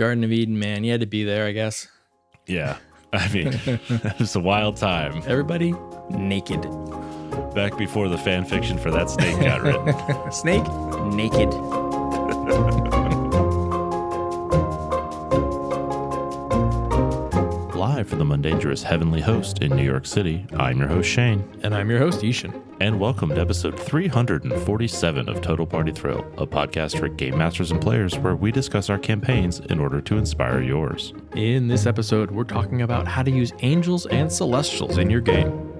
Garden of Eden, man. You had to be there, I guess. Yeah. I mean, it was a wild time. Everybody naked. Back before the fan fiction for that snake got written. Snake naked. Live from the Mundangerous Heavenly Host in New York City, I'm your host, Shane. And I'm your host, I-Hsien. And welcome to episode 347 of Total Party Thrill, a podcast for game masters and players where we discuss our campaigns in order to inspire yours. In this episode, we're talking about how to use angels and celestials in your game.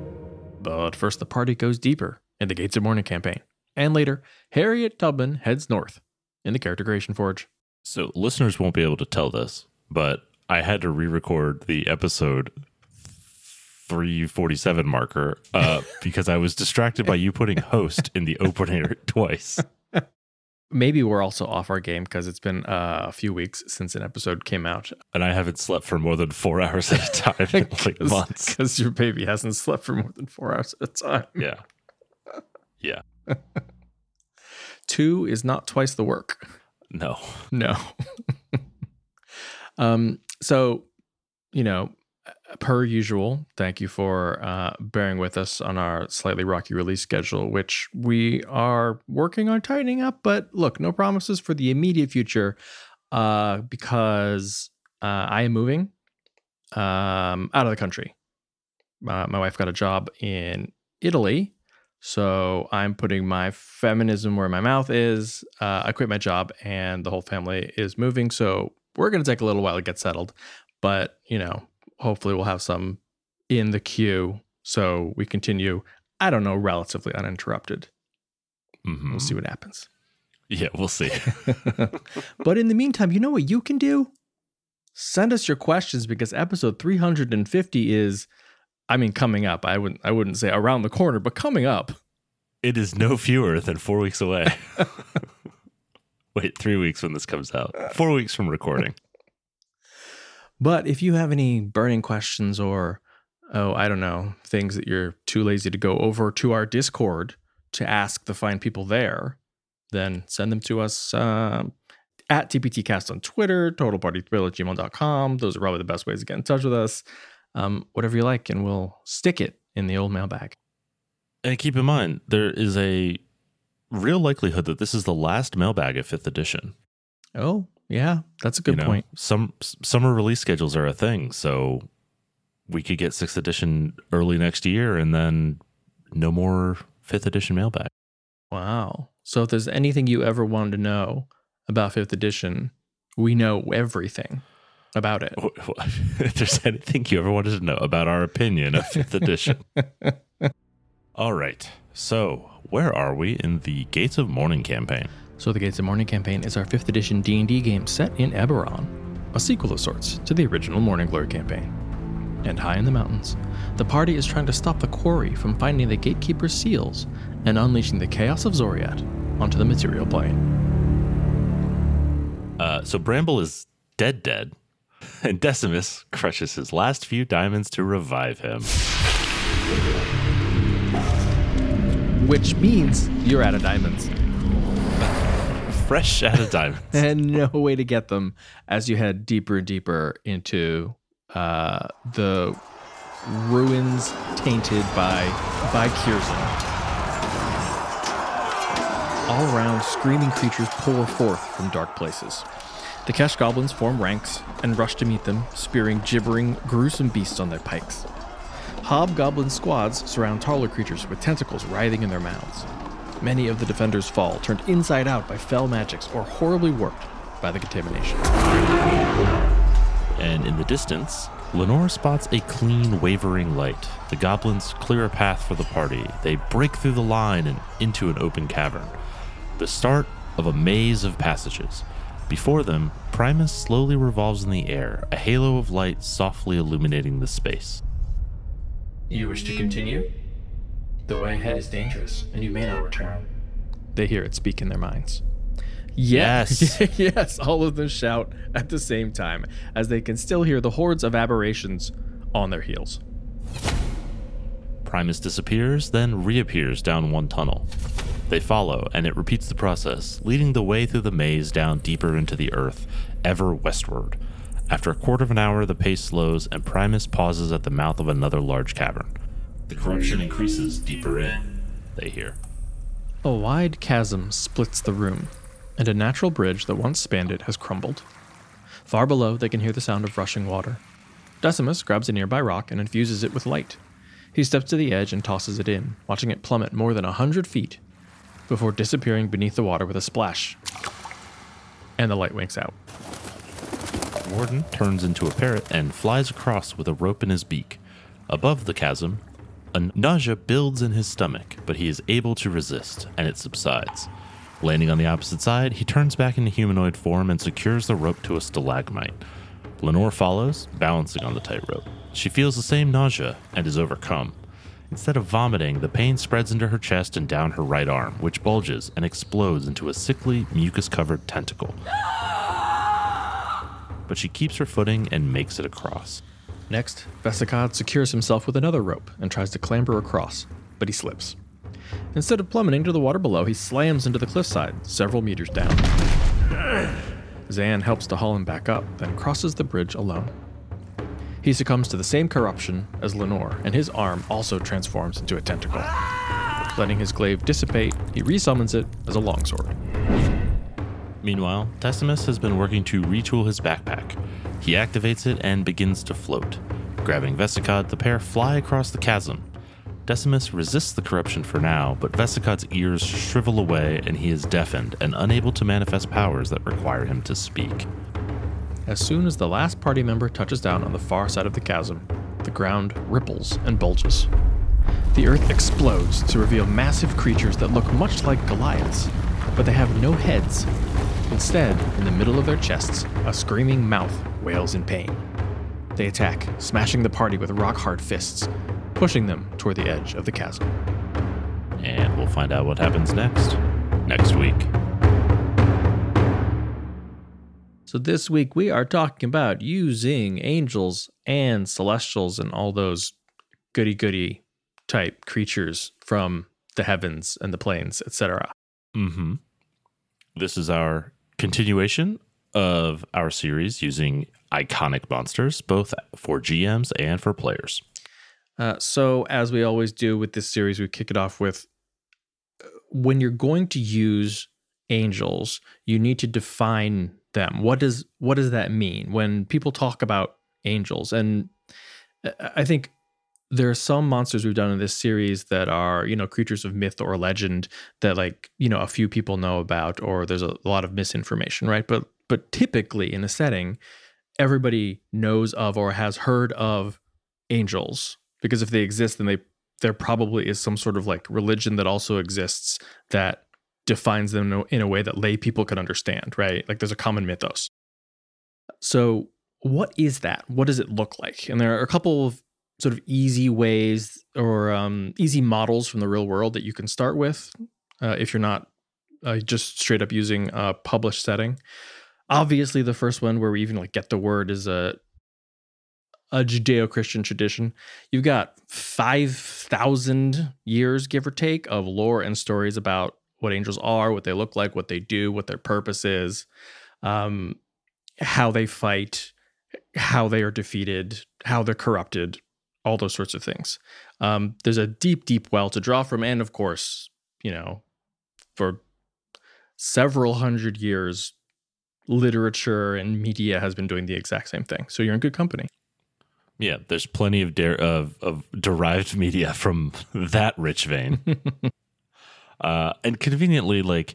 But first, the party goes deeper in the Gates of Mourning campaign. And later, Harriet Tubman heads north in the Character Creation Forge. So listeners won't be able to tell this, but I had to re-record the episode 347 marker because I was distracted by you putting host in the opener twice. Maybe we're also off our game because it's been a few weeks since an episode came out. And I haven't slept for more than 4 hours at a time in like months. Because your baby hasn't slept for more than 4 hours at a time. Yeah. Yeah. Two is not twice the work. No. No. So, you know, per usual, thank you for bearing with us on our slightly rocky release schedule, which we are working on tightening up. But look, no promises for the immediate future because I am moving out of the country. My wife got a job in Italy, so I'm putting my feminism where my mouth is. I quit my job and the whole family is moving, so we're going to take a little while to get settled, but, you know, hopefully we'll have some in the queue so we continue, I don't know, relatively uninterrupted. Mm-hmm. We'll see what happens. Yeah, we'll see. But in the meantime, you know what you can do? Send us your questions, because episode 350 is, I mean, coming up. I wouldn't say around the corner, but coming up. It is no fewer than 4 weeks away. Wait, 3 weeks when this comes out. 4 weeks from recording. But if you have any burning questions or, oh, I don't know, things that you're too lazy to go over to our Discord to ask the fine people there, then send them to us at TPTcast on Twitter, totalpartythrill@gmail.com. Those are probably the best ways to get in touch with us. Whatever you like, and we'll stick it in the old mailbag. And keep in mind, there is a real likelihood that this is the last mailbag of 5th edition. Oh, yeah, that's a good point. Some summer release schedules are a thing, so we could get 6th edition early next year and then no more 5th edition mailbag. Wow. So if there's anything you ever wanted to know about 5th edition, we know everything about it. If there's anything you ever wanted to know about our opinion of 5th edition. All right, so where are we in the Gates of Mourning campaign? So the Gates of Mourning campaign is our 5th edition D&D game set in Eberron, a sequel of sorts to the original Morning Glory campaign. And high in the mountains, the party is trying to stop the quarry from finding the gatekeeper's seals and unleashing the chaos of Zoriat onto the material plane. So Bramble is dead, and Decimus crushes his last few diamonds to revive him. Which means you're out of diamonds. Fresh out of diamonds. And no way to get them as you head deeper and deeper into the ruins tainted by Kierzan. All around, screaming creatures pour forth from dark places. The Kesh goblins form ranks and rush to meet them, spearing gibbering, gruesome beasts on their pikes. Hobgoblin squads surround taller creatures with tentacles writhing in their mouths. Many of the defenders fall, turned inside out by fell magics or horribly warped by the contamination. And in the distance, Lenore spots a clean, wavering light. The goblins clear a path for the party. They break through the line and into an open cavern, the start of a maze of passages. Before them, Primus slowly revolves in the air, a halo of light softly illuminating the space. You wish to continue? The way ahead is dangerous, and you may not return. They hear it speak in their minds. Yes. Yes, all of them shout at the same time, as they can still hear the hordes of aberrations on their heels. Primus disappears, then reappears down one tunnel. They follow, and it repeats the process, leading the way through the maze down deeper into the earth, ever westward. After a quarter of an hour, the pace slows, and Primus pauses at the mouth of another large cavern. The corruption increases deeper in, they hear. A wide chasm splits the room, and a natural bridge that once spanned it has crumbled. Far below, they can hear the sound of rushing water. Decimus grabs a nearby rock and infuses it with light. He steps to the edge and tosses it in, watching it plummet more than 100 feet, before disappearing beneath the water with a splash. And the light winks out. Warden turns into a parrot and flies across with a rope in his beak. Above the chasm, a nausea builds in his stomach, but he is able to resist, and it subsides. Landing on the opposite side, he turns back into humanoid form and secures the rope to a stalagmite. Lenore follows, balancing on the tightrope. She feels the same nausea and is overcome. Instead of vomiting, the pain spreads into her chest and down her right arm, which bulges and explodes into a sickly, mucus-covered tentacle. But she keeps her footing and makes it across. Next, Vesikad secures himself with another rope and tries to clamber across, but he slips. Instead of plummeting to the water below, he slams into the cliffside, several meters down. Xan helps to haul him back up, then crosses the bridge alone. He succumbs to the same corruption as Lenore, and his arm also transforms into a tentacle. Letting his glaive dissipate, he resummons it as a longsword. Meanwhile, Decimus has been working to retool his backpack. He activates it and begins to float. Grabbing Vesikad, the pair fly across the chasm. Decimus resists the corruption for now, but Vesikad's ears shrivel away and he is deafened and unable to manifest powers that require him to speak. As soon as the last party member touches down on the far side of the chasm, the ground ripples and bulges. The earth explodes to reveal massive creatures that look much like Goliaths, but they have no heads. Instead, in the middle of their chests, a screaming mouth wails in pain. They attack, smashing the party with rock-hard fists, pushing them toward the edge of the chasm. And we'll find out what happens next week. So this week we are talking about using angels and celestials and all those goody-goody type creatures from the heavens and the plains, etc. Mm-hmm. This is our continuation of our series using iconic monsters, both for GMs and for players. So as we always do with this series, we kick it off with when you're going to use angels, you need to define them. What does that mean when people talk about angels? And I think there are some monsters we've done in this series that are, you know, creatures of myth or legend that, like, you know, a few people know about, or there's a lot of misinformation, right? But typically in a setting, everybody knows of or has heard of angels, because if they exist, then there probably is some sort of like religion that also exists that defines them in a way that lay people can understand, right? Like there's a common mythos. So what is that? What does it look like? And there are a couple of sort of easy ways or easy models from the real world that you can start with if you're not just straight up using a published setting. Obviously, the first one where we even like get the word is a Judeo-Christian tradition. You've got 5,000 years, give or take, of lore and stories about what angels are, what they look like, what they do, what their purpose is, how they fight, how they are defeated, how they're corrupted, all those sorts of things. There's a deep, deep well to draw from. And of course, you know, for several hundred years, literature and media has been doing the exact same thing. So you're in good company. Yeah, there's plenty of derived media from that rich vein. And conveniently, like,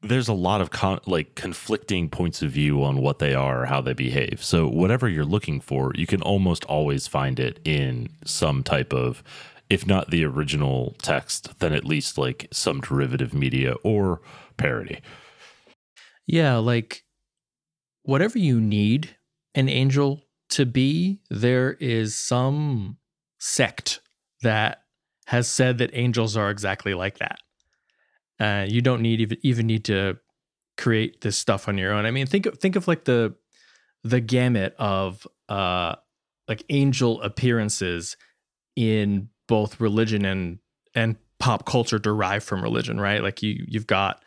there's a lot of conflicting points of view on what they are or how they behave. So whatever you're looking for, you can almost always find it in some type of, if not the original text, then at least like some derivative media or parody. Yeah, like whatever you need an angel to be, there is some sect that has said that angels are exactly like that. You don't need to create this stuff on your own. I mean, think of like the gamut of like angel appearances in both religion and pop culture derived from religion, right? Like you've got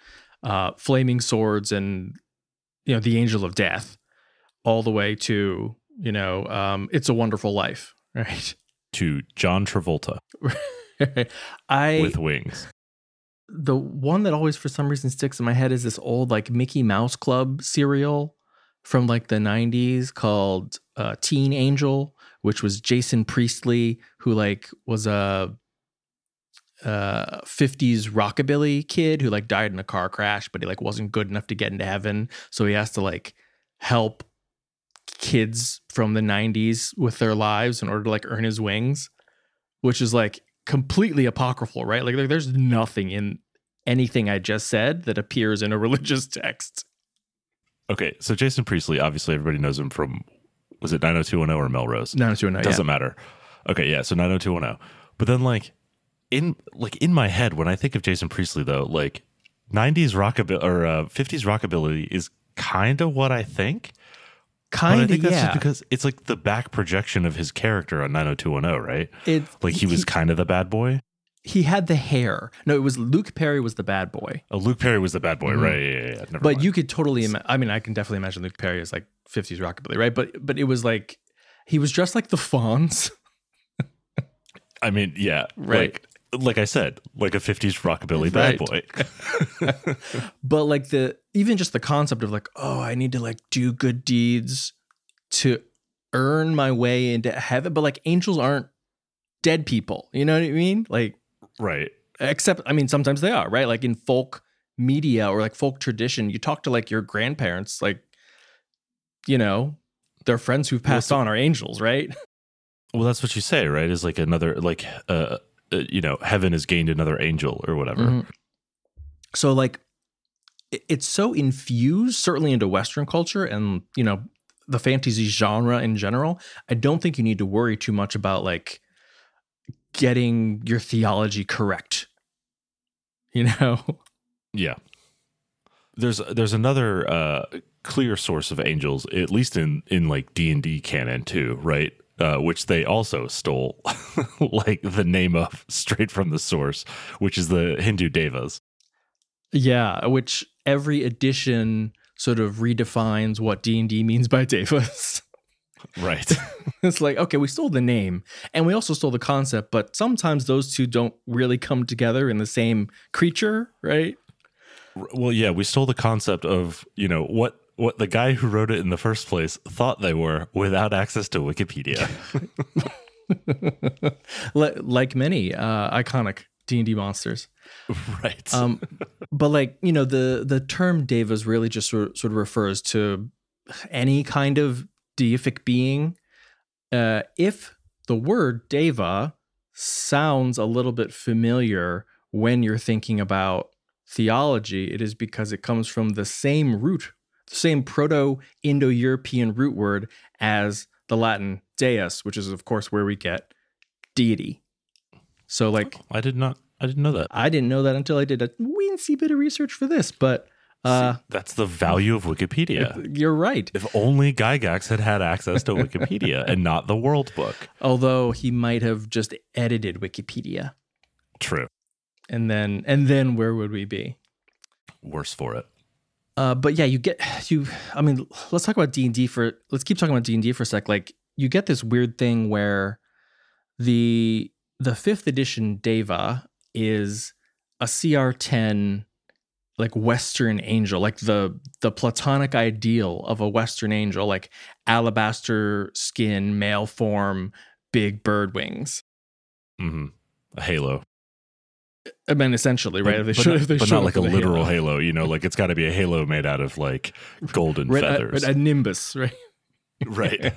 flaming swords and you know, the Angel of Death, all the way to, you know, It's a Wonderful Life, right? To John Travolta. With wings. The one that always for some reason sticks in my head is this old like Mickey Mouse Club serial from like the 90s called Teen Angel, which was Jason Priestley, who like was a 50s rockabilly kid who like died in a car crash, but he like wasn't good enough to get into heaven. So he has to like help kids from the 90s with their lives in order to like earn his wings, which is like completely apocryphal, right? Like there's nothing in anything I just said that appears in a religious text. Okay, so Jason Priestley, obviously everybody knows him from, was it 90210 or Melrose? 90210, doesn't matter. Okay, yeah, so 90210. But then like in my head when I think of Jason Priestley though, like 90s rockabilly or 50s rockabilly is kind of what I think. Kind of, yeah. I think that's just because it's like the back projection of his character on 90210, right? Like he was kind of the bad boy. He had the hair. No, it was Luke Perry was the bad boy. Oh, Luke Perry was the bad boy, mm-hmm. right? Yeah. Never mind. You could totally imagine. I mean, I can definitely imagine Luke Perry as like 50s rockabilly, right? But it was like he was dressed like the Fonz. I mean, yeah, right. Like I said, like a 50s rockabilly bad boy. But like even just the concept of like, oh, I need to like do good deeds to earn my way into heaven. But like angels aren't dead people. You know what I mean? Like, right. Except, I mean, sometimes they are, right? Like in folk media or like folk tradition, you talk to like your grandparents, like, you know, their friends who've passed on are angels, right? Well, that's what you say, right? Is like another, like, you know, heaven has gained another angel or whatever. Mm-hmm. So like it's so infused certainly into Western culture and, you know, the fantasy genre in general. I don't think you need to worry too much about like getting your theology correct, you know? Yeah. There's another clear source of angels, at least in like D&D canon too, right? Which they also stole, like the name of straight from the source, which is the Hindu devas. Yeah, which every edition sort of redefines what D&D means by devas. Right. It's like, okay, we stole the name and we also stole the concept, but sometimes those two don't really come together in the same creature, right? Well, yeah, we stole the concept of, you know, what the guy who wrote it in the first place thought they were without access to Wikipedia. Like many iconic D&D monsters. Right. But like, you know, the term devas really just sort of refers to any kind of deific being. If the word deva sounds a little bit familiar when you're thinking about theology, it is because it comes from the same root, same Proto-Indo-European root word as the Latin deus, which is of course where we get deity. So like, oh, I didn't know that. I didn't know that until I did a weensy bit of research for this, but see, that's the value of Wikipedia. You're right. If only Gygax had access to Wikipedia and not the World Book. Although he might have just edited Wikipedia. True. And then where would we be? Worse for it. But yeah, I mean, let's keep talking about D&D for a sec. Like you get this weird thing where the 5th edition Deva is a CR10, like Western angel, like the platonic ideal of a Western angel, like alabaster skin, male form, big bird wings. Mm-hmm. A halo. I mean, essentially, right? But not like a literal halo, you know, like it's got to be a halo made out of like golden feathers. A nimbus, right? Right.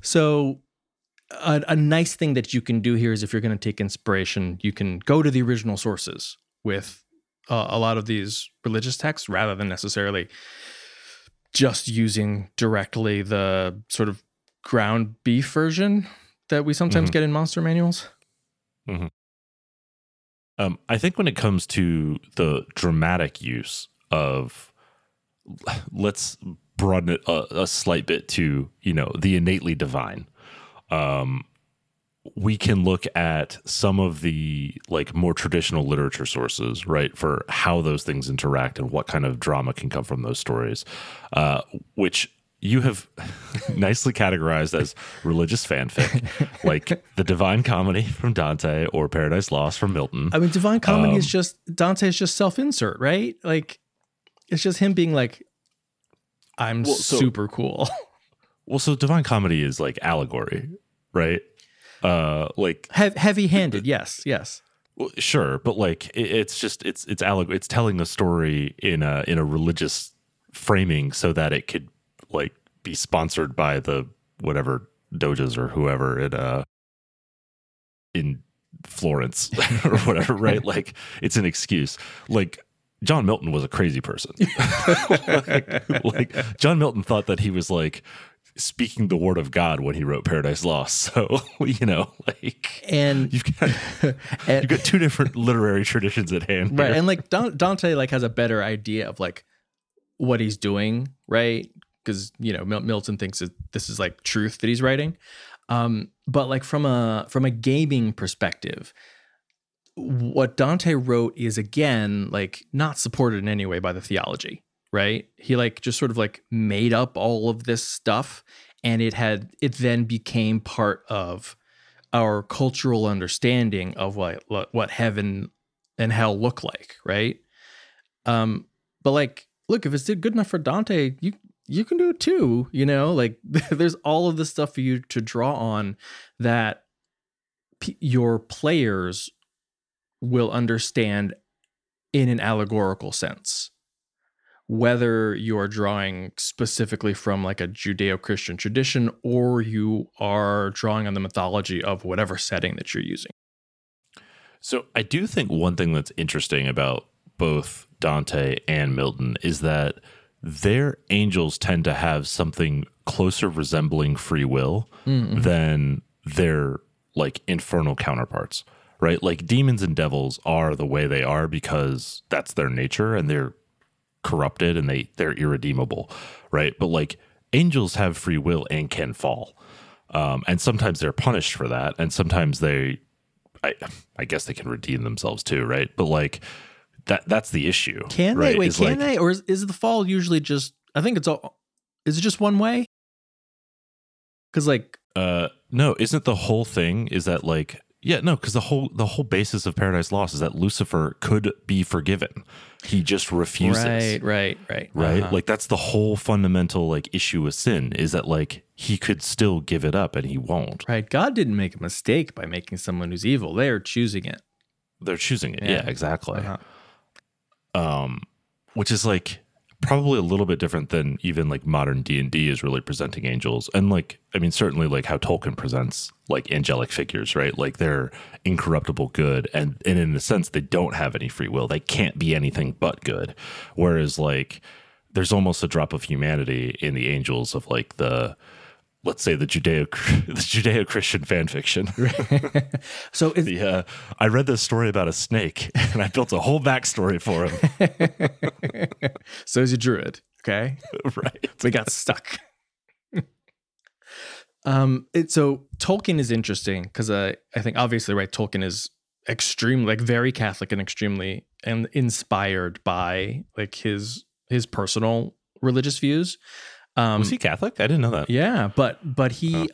So a nice thing that you can do here is if you're going to take inspiration, you can go to the original sources with a lot of these religious texts rather than necessarily just using directly the sort of ground beef version that we sometimes mm-hmm. get in monster manuals. Mm-hmm. I think when it comes to the dramatic use of, let's broaden it a slight bit to, you know, the innately divine, we can look at some of the like more traditional literature sources, right, for how those things interact and what kind of drama can come from those stories, which you have nicely categorized as religious fanfic, like the Divine Comedy from Dante or Paradise Lost from Milton. I mean, Divine Comedy is just Dante's just self-insert, right? Like it's just him being like, I'm super cool. Well, so Divine Comedy is like allegory, right? Like heavy-handed, yes. Well, sure, but like it's just allegory. It's telling a story in a religious framing so that it could like be sponsored by the whatever dojas or whoever in Florence or whatever, right? Like it's an excuse. Like John Milton was a crazy person. like John Milton thought that he was like speaking the word of God when he wrote Paradise Lost. So, you know, like, and you've got two different literary traditions at hand. Right. Here. And like Dante like has a better idea of like what he's doing. Right. Cause you know, Milton thinks that this is like truth that he's writing. But like from a gaming perspective, what Dante wrote is again, like not supported in any way by the theology. Right. He like just sort of like made up all of this stuff, and it then became part of our cultural understanding of what heaven and hell look like. Right. But like, look, if it's good enough for Dante, you can do it too. You know, like there's all of this stuff for you to draw on that your players will understand in an allegorical sense. Whether you're drawing specifically from like a Judeo-Christian tradition or you are drawing on the mythology of whatever setting that you're using. So I do think one thing that's interesting about both Dante and Milton is that their angels tend to have something closer resembling free will than their like infernal counterparts, right? Like demons and devils are the way they are because that's their nature and they're corrupted and they're irredeemable, right? But like angels have free will and can fall, and sometimes they're punished for that, and sometimes I guess they can redeem themselves too, right? But like that's the issue. Can right? they? Wait, can like, they? Or is the fall usually just? I think it's all. Is it just one way? Because like, no, isn't the whole thing is that like. Yeah, no, because the whole basis of Paradise Lost is that Lucifer could be forgiven. He just refuses. Right. Uh-huh. Like that's the whole fundamental like issue with sin is that like he could still give it up and he won't. Right. God didn't make a mistake by making someone who's evil. They are choosing it. They're choosing it. Yeah, exactly. Uh-huh. Which is like probably a little bit different than even like modern D&D is really presenting angels. And like, I mean, certainly like how Tolkien presents like angelic figures, right? Like they're incorruptible good. And in a sense, they don't have any free will. They can't be anything but good. Whereas like there's almost a drop of humanity in the angels of like the, let's say the Judeo-Christian fan fiction. So I read this story about a snake and I built a whole backstory for him. So is your druid, okay? Right. We got stuck. So Tolkien is interesting because I think obviously, right, Tolkien is extremely, like very Catholic and extremely and inspired by like his personal religious views. Was he Catholic? I didn't know that. Yeah, but he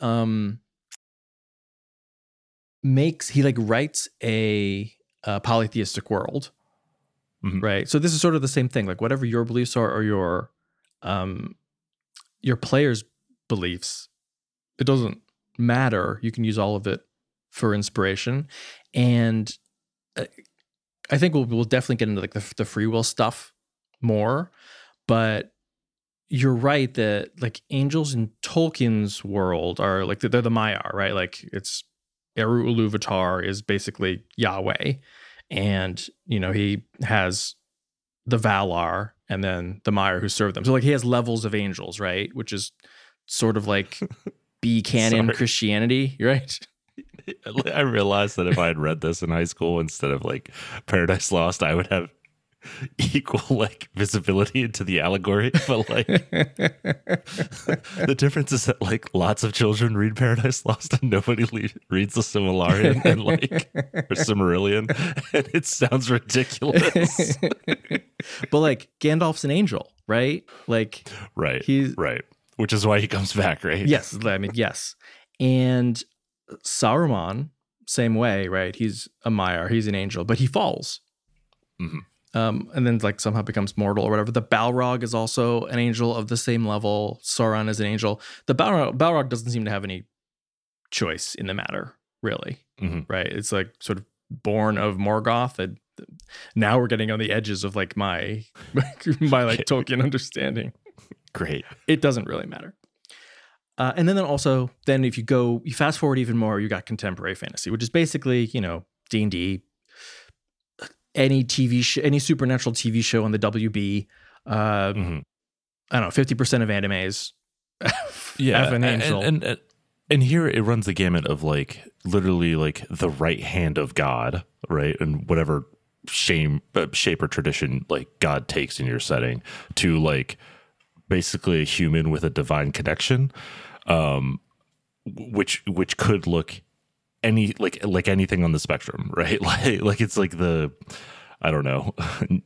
writes a polytheistic world, right? So this is sort of the same thing. Like whatever your beliefs are or your players' beliefs, it doesn't matter. You can use all of it for inspiration, and I think we'll definitely get into like the free will stuff more, but. You're right that like angels in Tolkien's world are like they're the Maiar, right? Like it's Eru Iluvatar is basically Yahweh, and you know he has the Valar and then the Maiar who serve them. So like he has levels of angels, right? Which is sort of like B canon Christianity, right? I realized that if I had read this in high school instead of like Paradise Lost, I would have equal like visibility into the allegory, but like the difference is that like lots of children read Paradise Lost and nobody reads the Silmarillion and like or Silmarillion, and it sounds ridiculous. But like Gandalf's an angel, right? Like right, which is why he comes back, right? Yes, I mean yes, and Saruman same way, right? He's a Maiar, he's an angel, but he falls. Mm-hmm. And then like somehow becomes mortal or whatever. The Balrog is also an angel of the same level. Sauron is an angel. The Balrog doesn't seem to have any choice in the matter, really. Mm-hmm. Right? It's like sort of born of Morgoth. And now we're getting on the edges of like my like Tolkien understanding. Great. It doesn't really matter. And then also, then if you fast forward even more, you got contemporary fantasy, which is basically, you know, D&D. Any supernatural TV show on the WB, mm-hmm. I don't know, 50% of animes have an angel. And here it runs the gamut of like literally like the right hand of God, right? And whatever shape or tradition like God takes in your setting to like basically a human with a divine connection, which could look any like anything on the spectrum, right? Like it's like the, I don't know,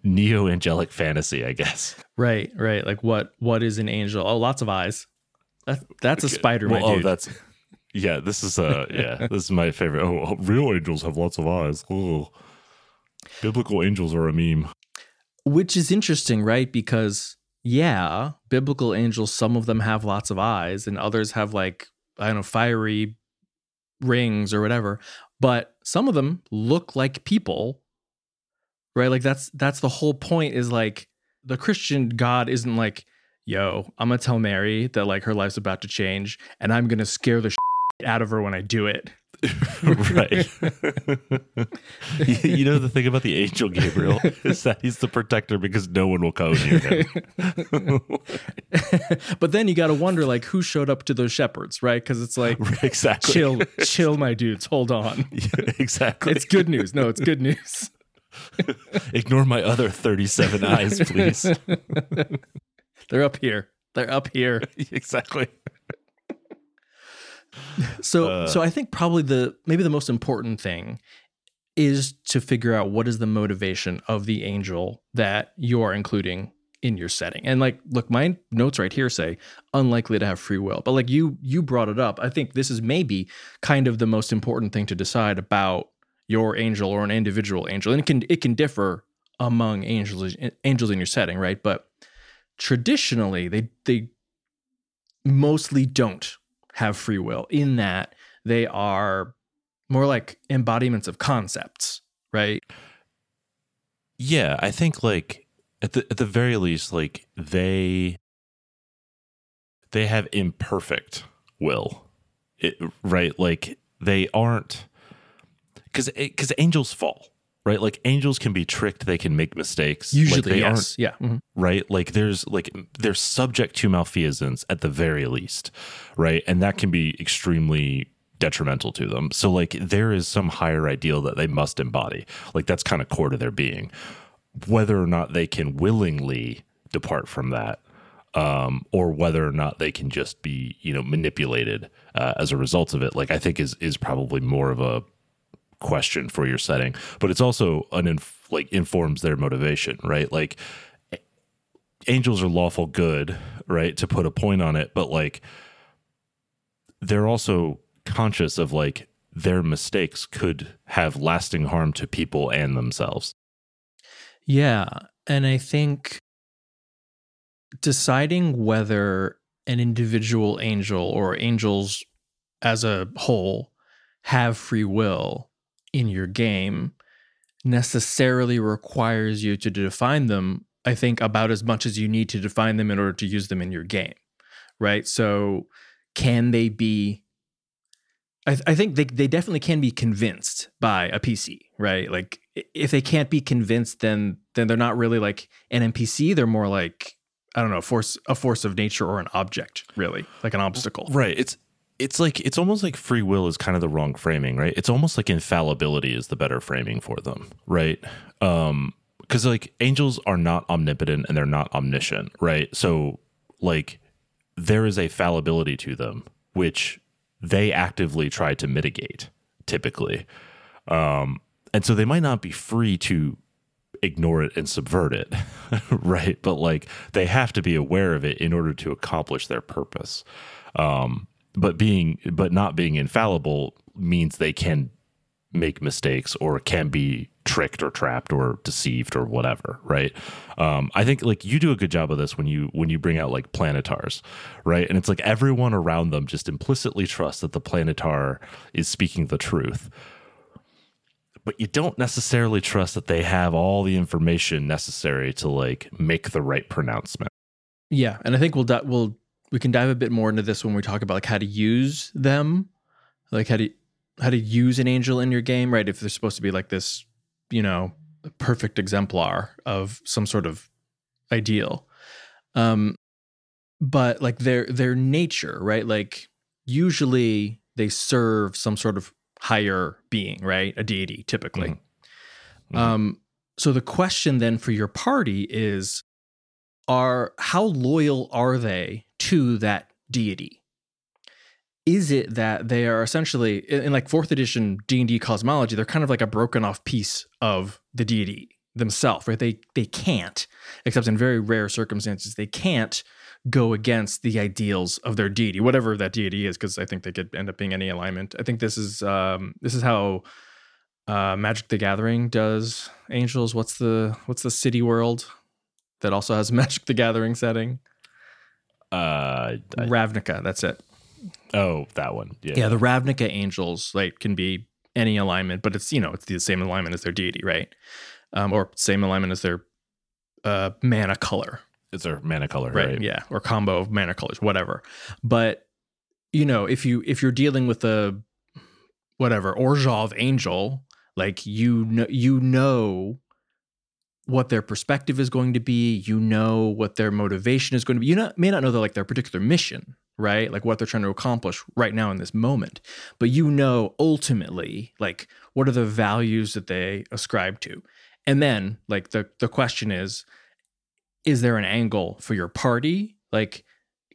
neo-angelic fantasy, I guess. Right. Like what is an angel? Oh, lots of eyes. That's a spider, well, dude. Oh, this is my favorite. Oh, real angels have lots of eyes. Oh, biblical angels are a meme. Which is interesting, right? Because biblical angels, some of them have lots of eyes, and others have like, I don't know, fiery rings or whatever, but some of them look like people, right? Like that's the whole point, is like the Christian God isn't like, yo, I'm gonna tell Mary that like her life's about to change and I'm gonna scare the shit out of her when I do it. Right. You know, the thing about the angel Gabriel is that he's the protector because no one will come near him. But then you got to wonder, like, who showed up to those shepherds, right? Because it's like, exactly. chill, my dudes, hold on. Yeah, exactly. It's good news. No, it's good news. Ignore my other 37 eyes, please. They're up here. Exactly. So I think probably maybe the most important thing is to figure out what is the motivation of the angel that you are including in your setting. And like, look, my notes right here say unlikely to have free will, but like you brought it up. I think this is maybe kind of the most important thing to decide about your angel or an individual angel. And it can differ among angels in your setting, right? But traditionally they mostly don't have free will, in that they are more like embodiments of concepts, right? Yeah, I think like at the very least, like they have imperfect will, right? Like they aren't, because angels fall, right? Like angels can be tricked; they can make mistakes. Usually, like, they aren't, yeah, mm-hmm. Right. Like they're subject to malfeasance at the very least, right? And that can be extremely detrimental to them. So like there is some higher ideal that they must embody. Like that's kind of core to their being. Whether or not they can willingly depart from that, or whether or not they can just be, you know, manipulated as a result of it, like I think is probably more of a question for your setting, but it's also informs their motivation, right? Like angels are lawful good, right? To put a point on it, but like they're also conscious of like their mistakes could have lasting harm to people and themselves. Yeah. And I think deciding whether an individual angel or angels as a whole have free will in your game necessarily requires you to define them, I think, about as much as you need to define them in order to use them in your game, right? So can they be, I think they definitely can be convinced by a PC, right? Like if they can't be convinced, then they're not really like an NPC, they're more like, I don't know, a force of nature or an object, really, like an obstacle. Right, It's like, it's almost like free will is kind of the wrong framing, right? It's almost like infallibility is the better framing for them, right? because like angels are not omnipotent and they're not omniscient, right? So like there is a fallibility to them, which they actively try to mitigate typically. And so they might not be free to ignore it and subvert it, right? But like they have to be aware of it in order to accomplish their purpose. But not being infallible means they can make mistakes or can be tricked or trapped or deceived or whatever, right? I think like you do a good job of this when you bring out like planetars, right? And it's like everyone around them just implicitly trusts that the planetar is speaking the truth. But you don't necessarily trust that they have all the information necessary to like make the right pronouncement. Yeah, and I think we can dive a bit more into this when we talk about like how to use them, like how to use an angel in your game, right? If they're supposed to be like this, you know, perfect exemplar of some sort of ideal, but like their nature, right? Like usually they serve some sort of higher being, right? A deity, typically. Mm-hmm. Mm-hmm. So the question then for your party is, how loyal are they to that deity? Is it that they are essentially, in like 4th edition D&D cosmology, they're kind of like a broken off piece of the deity themselves, right? They can't, except in very rare circumstances, they can't go against the ideals of their deity, whatever that deity is, because I think they could end up being any alignment. I think this is how Magic the Gathering does angels. What's the city world that also has Magic the Gathering setting? Ravnica, that's it. Oh, that one. Yeah, the Ravnica angels like can be any alignment, but it's, you know, it's the same alignment as their deity, right? Or same alignment as their mana color. It's their mana color, right? Yeah, or combo of mana colors, whatever. But you know, if you're dealing with a whatever Orzhov angel, like you know what their perspective is going to be, you know what their motivation is going to be. You may not know their like their particular mission, right? Like what they're trying to accomplish right now in this moment, but you know ultimately like what are the values that they ascribe to, and then like the question is. Is there an angle for your party? Like,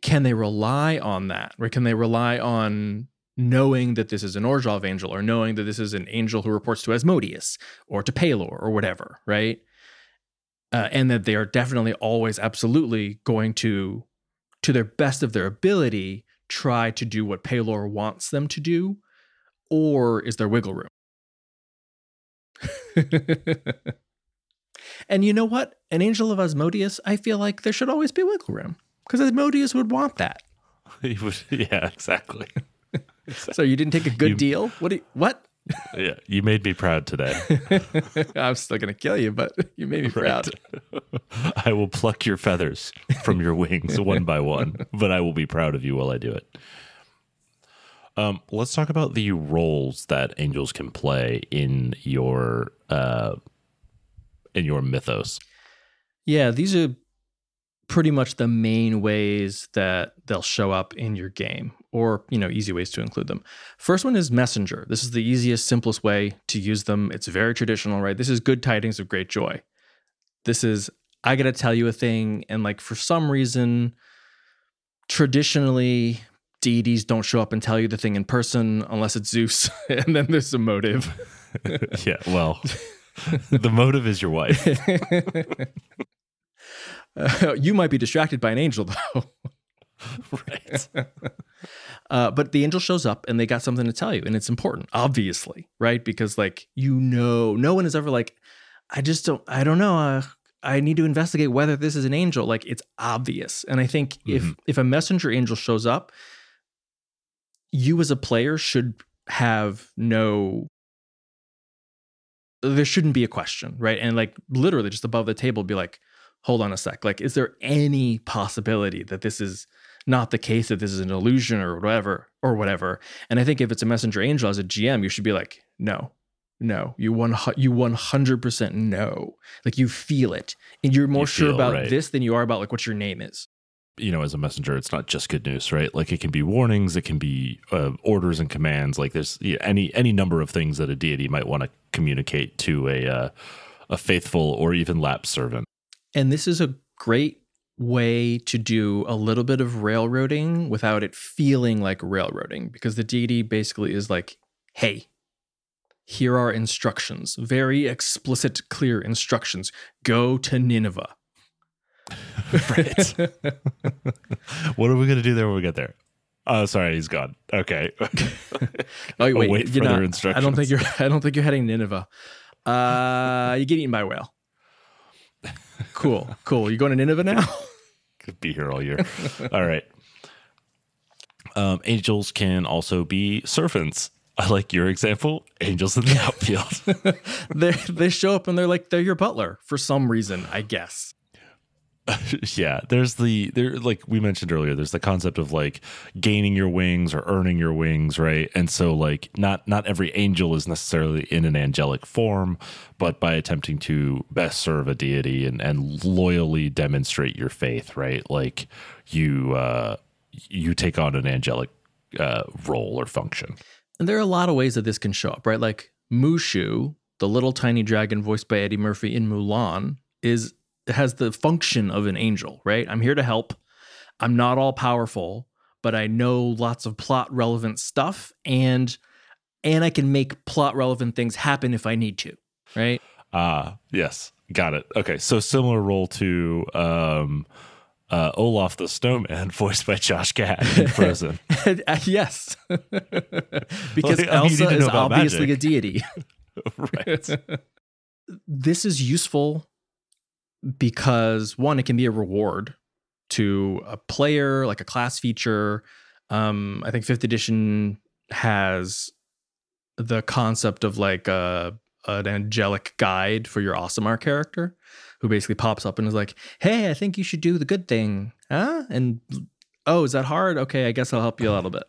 can they rely on that? Or can they rely on knowing that this is an Orzhov angel, or knowing that this is an angel who reports to Asmodeus or to Pelor or whatever, right? And that they are definitely always absolutely going to their best of their ability, try to do what Pelor wants them to do? Or is there wiggle room? And you know what? An angel of Asmodeus, I feel like there should always be wiggle room, because Asmodeus would want that. He would, yeah, exactly. So you didn't take a good deal? What? Yeah, you made me proud today. I'm still going to kill you, but you made me proud. I will pluck your feathers from your wings one by one, but I will be proud of you while I do it. Let's talk about the roles that angels can play in your... in your mythos. Yeah, these are pretty much the main ways that they'll show up in your game, or, you know, easy ways to include them. First one is messenger. This is the easiest, simplest way to use them. It's very traditional, right? This is good tidings of great joy. This is, I gotta tell you a thing, and like for some reason, traditionally, deities don't show up and tell you the thing in person unless it's Zeus, and then there's a motive. Yeah, well... The motive is your wife. You might be distracted by an angel, though. Right. But the angel shows up and they got something to tell you, and it's important, obviously, right? Because like, you know, no one is ever like, I don't know. I need to investigate whether this is an angel. Like, it's obvious. And I think if a messenger angel shows up, you as a player should have there shouldn't be a question, right? And like literally just above the table be like, hold on a sec. Like, is there any possibility that this is not the case, that this is an illusion or whatever? And I think if it's a messenger angel as a GM, you should be like, no, you 100% know. Like, you feel it. And you're more sure about this than you are about like what your name is. You know, as a messenger, it's not just good news, right? Like, it can be warnings, it can be orders and commands. Like, there's any number of things that a deity might want to communicate to a a faithful or even lap servant. And this is a great way to do a little bit of railroading without it feeling like railroading, because the deity basically is like, hey, here are instructions, very explicit, clear instructions. Go to Nineveh. Right. What are we going to do there when we get there? Oh, sorry, he's gone. Okay. Oh, wait for their instructions. I don't think you're heading to Nineveh. You get eaten by a whale. Cool. You going to Nineveh now? Could be here all year. All right. Angels can also be servants. I like your example, angels in the outfield. They show up and they're like, they're your butler for some reason, I guess. Yeah, there's like we mentioned earlier, there's the concept of like gaining your wings or earning your wings, right? And so like not every angel is necessarily in an angelic form, but by attempting to best serve a deity and loyally demonstrate your faith, right? Like you take on an angelic role or function. And there are a lot of ways that this can show up, right? Like Mushu, the little tiny dragon voiced by Eddie Murphy in Mulan, has the function of an angel, right? I'm here to help. I'm not all powerful, but I know lots of plot relevant stuff and I can make plot relevant things happen if I need to, right? Yes. Got it. Okay. So similar role to Olaf the Snowman, voiced by Josh Gad in Frozen. Yes. Because Elsa is obviously magic. A deity. Right. This is useful because, one, it can be a reward to a player, like a class feature. I think 5th edition has the concept of like an angelic guide for your Aasimar character, who basically pops up and is like, hey, I think you should do the good thing. Huh? And, oh, is that hard? Okay, I guess I'll help you a little bit.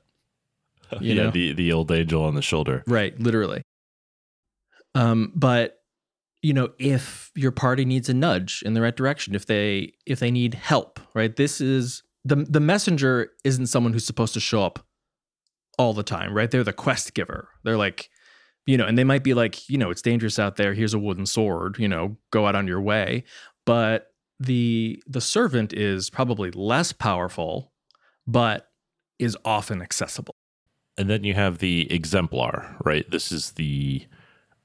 You know? The old angel on the shoulder. Right, literally. But... you know, if your party needs a nudge in the right direction, if they need help, right? This is the messenger isn't someone who's supposed to show up all the time, right? They're the quest giver. They're like, you know, and they might be like, you know, it's dangerous out there. Here's a wooden sword, you know, go out on your way. But the servant is probably less powerful, but is often accessible. And then you have the exemplar, right? This is the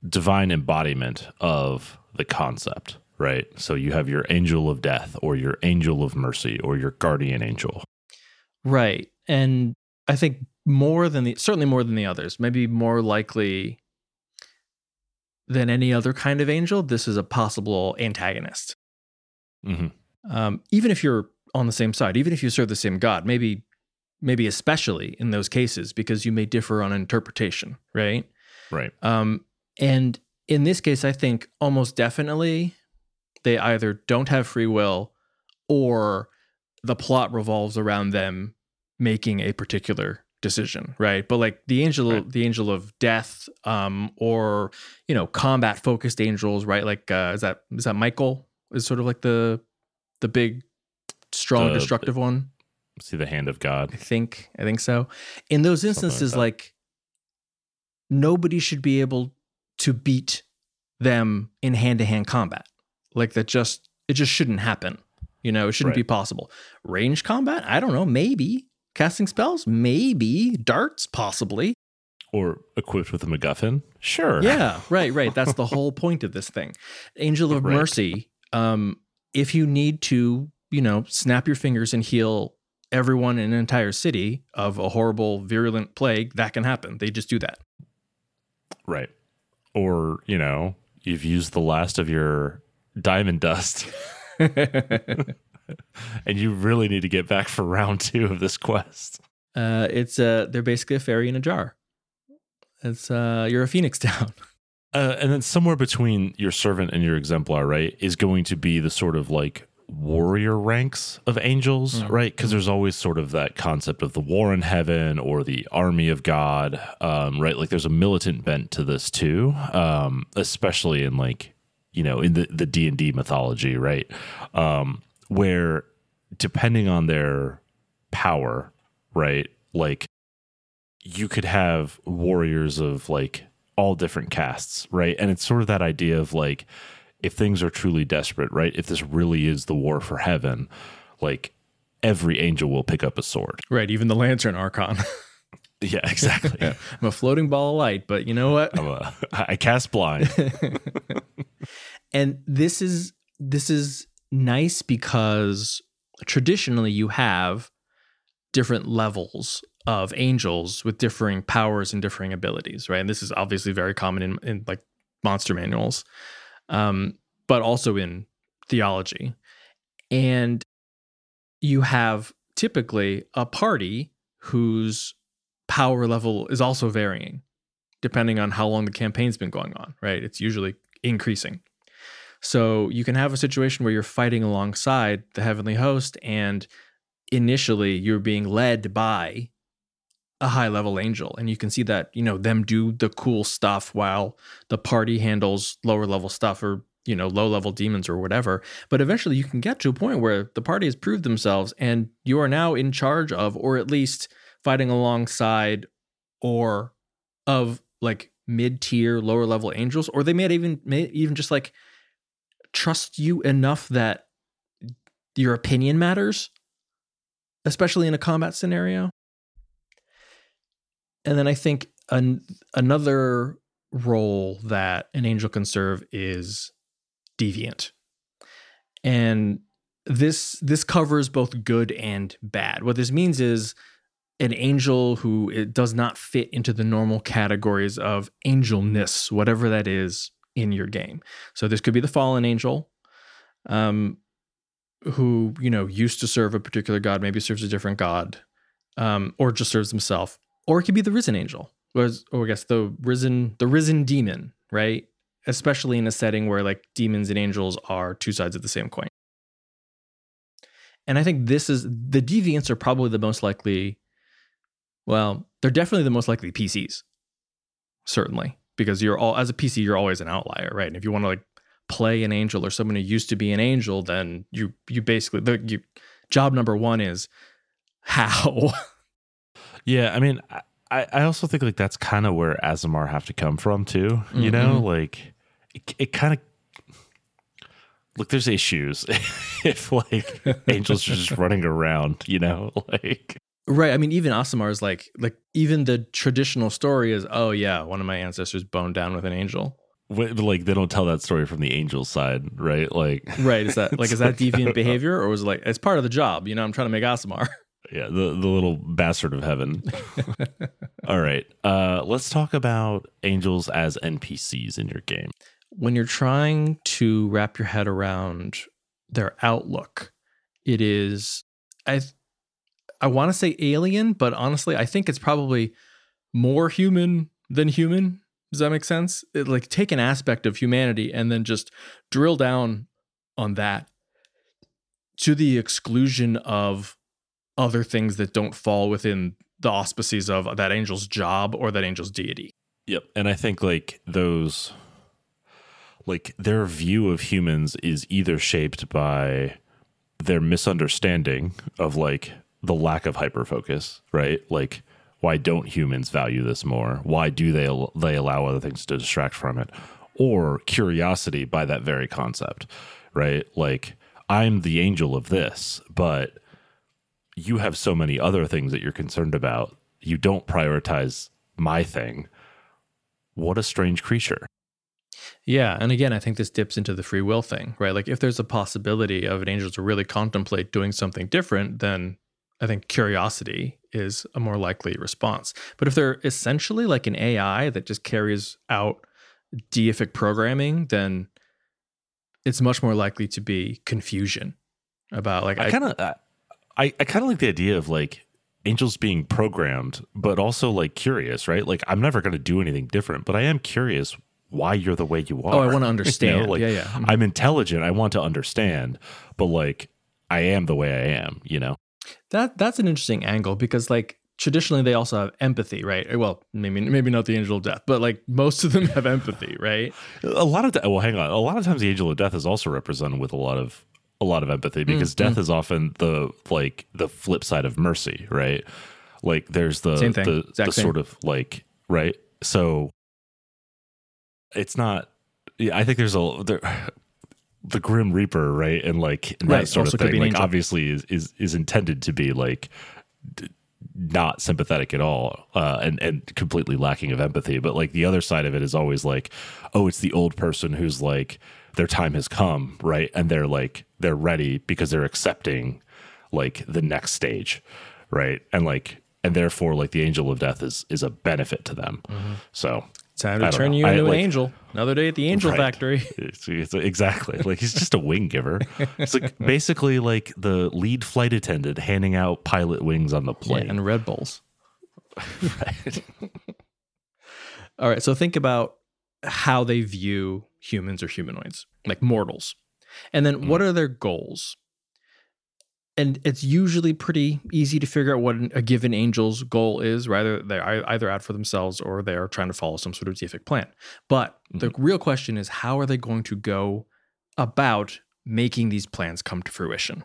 divine embodiment of the concept, right? So you have your angel of death or your angel of mercy or your guardian angel. Right. And I think certainly more than the others, maybe more likely than any other kind of angel, this is a possible antagonist. Mm-hmm. Even if you're on the same side, even if you serve the same God, maybe especially in those cases, because you may differ on interpretation, right? Right. And in this case, I think almost definitely they either don't have free will or the plot revolves around them making a particular decision, right? But like the angel of death, or, you know, combat focused angels, right? Like, is that Michael is sort of like the big, strong, destructive one. See, the hand of God. I think so. In those instances, like nobody should be able to beat them in hand-to-hand combat. Like it just shouldn't happen. You know, it shouldn't be possible. Range combat? I don't know, maybe. Casting spells? Maybe. Darts? Possibly. Or equipped with a MacGuffin? Sure. Yeah, right. That's the whole point of this thing. Angel of Mercy, if you need to, you know, snap your fingers and heal everyone in an entire city of a horrible, virulent plague, that can happen. They just do that. Right. Or, you know, you've used the last of your diamond dust and you really need to get back for round 2 of this quest. They're basically a fairy in a jar. It's you're a phoenix down. And then somewhere between your servant and your exemplar, right, is going to be the sort of like warrior ranks of angels, mm-hmm. right? Because there's always sort of that concept of the war in heaven or the army of God, right? Like there's a militant bent to this too, especially in like, you know, in the D&D mythology, right? Where depending on their power, right? Like you could have warriors of like all different castes, right? And it's sort of that idea of like, if things are truly desperate, right? If this really is the war for heaven, like every angel will pick up a sword. Right. Even the Lantern Archon. Yeah, exactly. Yeah. I'm a floating ball of light, but you know what? I cast blind. And this is nice because traditionally you have different levels of angels with differing powers and differing abilities, right? And this is obviously very common in like monster manuals, but also in theology. And you have typically a party whose power level is also varying depending on how long the campaign's been going on, right? It's usually increasing. So you can have a situation where you're fighting alongside the Heavenly Host, and initially you're being led by a high-level angel, and you can see that, you know, them do the cool stuff while the party handles lower-level stuff or, you know, low-level demons or whatever. But eventually you can get to a point where the party has proved themselves, and you are now in charge of, or at least fighting alongside, or of like mid-tier, lower-level angels, or they may even just like trust you enough that your opinion matters, especially in a combat scenario. And then I think another role that an angel can serve is deviant. And this covers both good and bad. What this means is an angel who it does not fit into the normal categories of angelness, whatever that is in your game. So this could be the fallen angel, who, you know, used to serve a particular god, maybe serves a different god, or just serves himself. Or it could be the risen angel, or I guess the risen demon, right? Especially in a setting where like demons and angels are two sides of the same coin. And I think the deviants are probably the most likely. Well, they're definitely the most likely PCs, certainly, because as a PC, you're always an outlier, right? And if you want to like play an angel or someone who used to be an angel, then you basically job number one is how. Yeah, I mean, I also think like that's kind of where Azamar have to come from too. You mm-hmm. know, like it kind of look. There's issues if like angels are just running around. You know, like right. I mean, even Azamar is like even the traditional story is, oh yeah, one of my ancestors boned down with an angel. But like they don't tell that story from the angel side, right? Like right. Is that like is that deviant behavior, or is it like it's part of the job? You know, I'm trying to make Azamar. Yeah, the little bastard of heaven. All right. Let's talk about angels as NPCs in your game. When you're trying to wrap your head around their outlook, it is, I want to say alien, but honestly, I think it's probably more human than human. Does that make sense? It, like, take an aspect of humanity and then just drill down on that to the exclusion of other things that don't fall within the auspices of that angel's job or that angel's deity. Yep. And I think like those, like their view of humans is either shaped by their misunderstanding of like the lack of hyperfocus, right? Like why don't humans value this more? Why do they allow other things to distract from it? Or curiosity by that very concept, right? Like I'm the angel of this, but you have so many other things that you're concerned about. You don't prioritize my thing. What a strange creature. Yeah. And again, I think this dips into the free will thing, right? Like if there's a possibility of an angel to really contemplate doing something different, then I think curiosity is a more likely response. But if they're essentially like an AI that just carries out deific programming, then it's much more likely to be confusion about like... I kind of like the idea of like angels being programmed, but also like curious, right? Like I'm never going to do anything different, but I am curious why you're the way you are. Oh, I want to understand. You know, like, yeah. Mm-hmm. I'm intelligent. I want to understand, but like I am the way I am, you know? That's an interesting angle because like traditionally they also have empathy, right? Well, maybe not the angel of death, but like most of them have empathy, right? A lot of times the angel of death is also represented with a lot of empathy because death is often the flip side of mercy, right? Like there's the sort of like, right. So it's not, yeah, I think there's the Grim Reaper, right? And like and right, that sort of thing, like obviously is intended to be like not sympathetic at all, and completely lacking of empathy. But like the other side of it is always like, oh, it's the old person who's like their time has come, right? And they're like they're ready because they're accepting like the next stage, right? And like and therefore like the angel of death is a benefit to them. Mm-hmm. So time to turn you into an angel. Another day at the angel factory. It's exactly. Like he's just a wing giver. It's like basically like the lead flight attendant handing out pilot wings on the plane. Yeah, and Red Bulls. Right. All right. So think about how they view humans or humanoids, like mortals. And then what are their goals? And it's usually pretty easy to figure out what a given angel's goal is. Rather, they're either out for themselves or they are trying to follow some sort of deific plan. But the real question is, how are they going to go about making these plans come to fruition?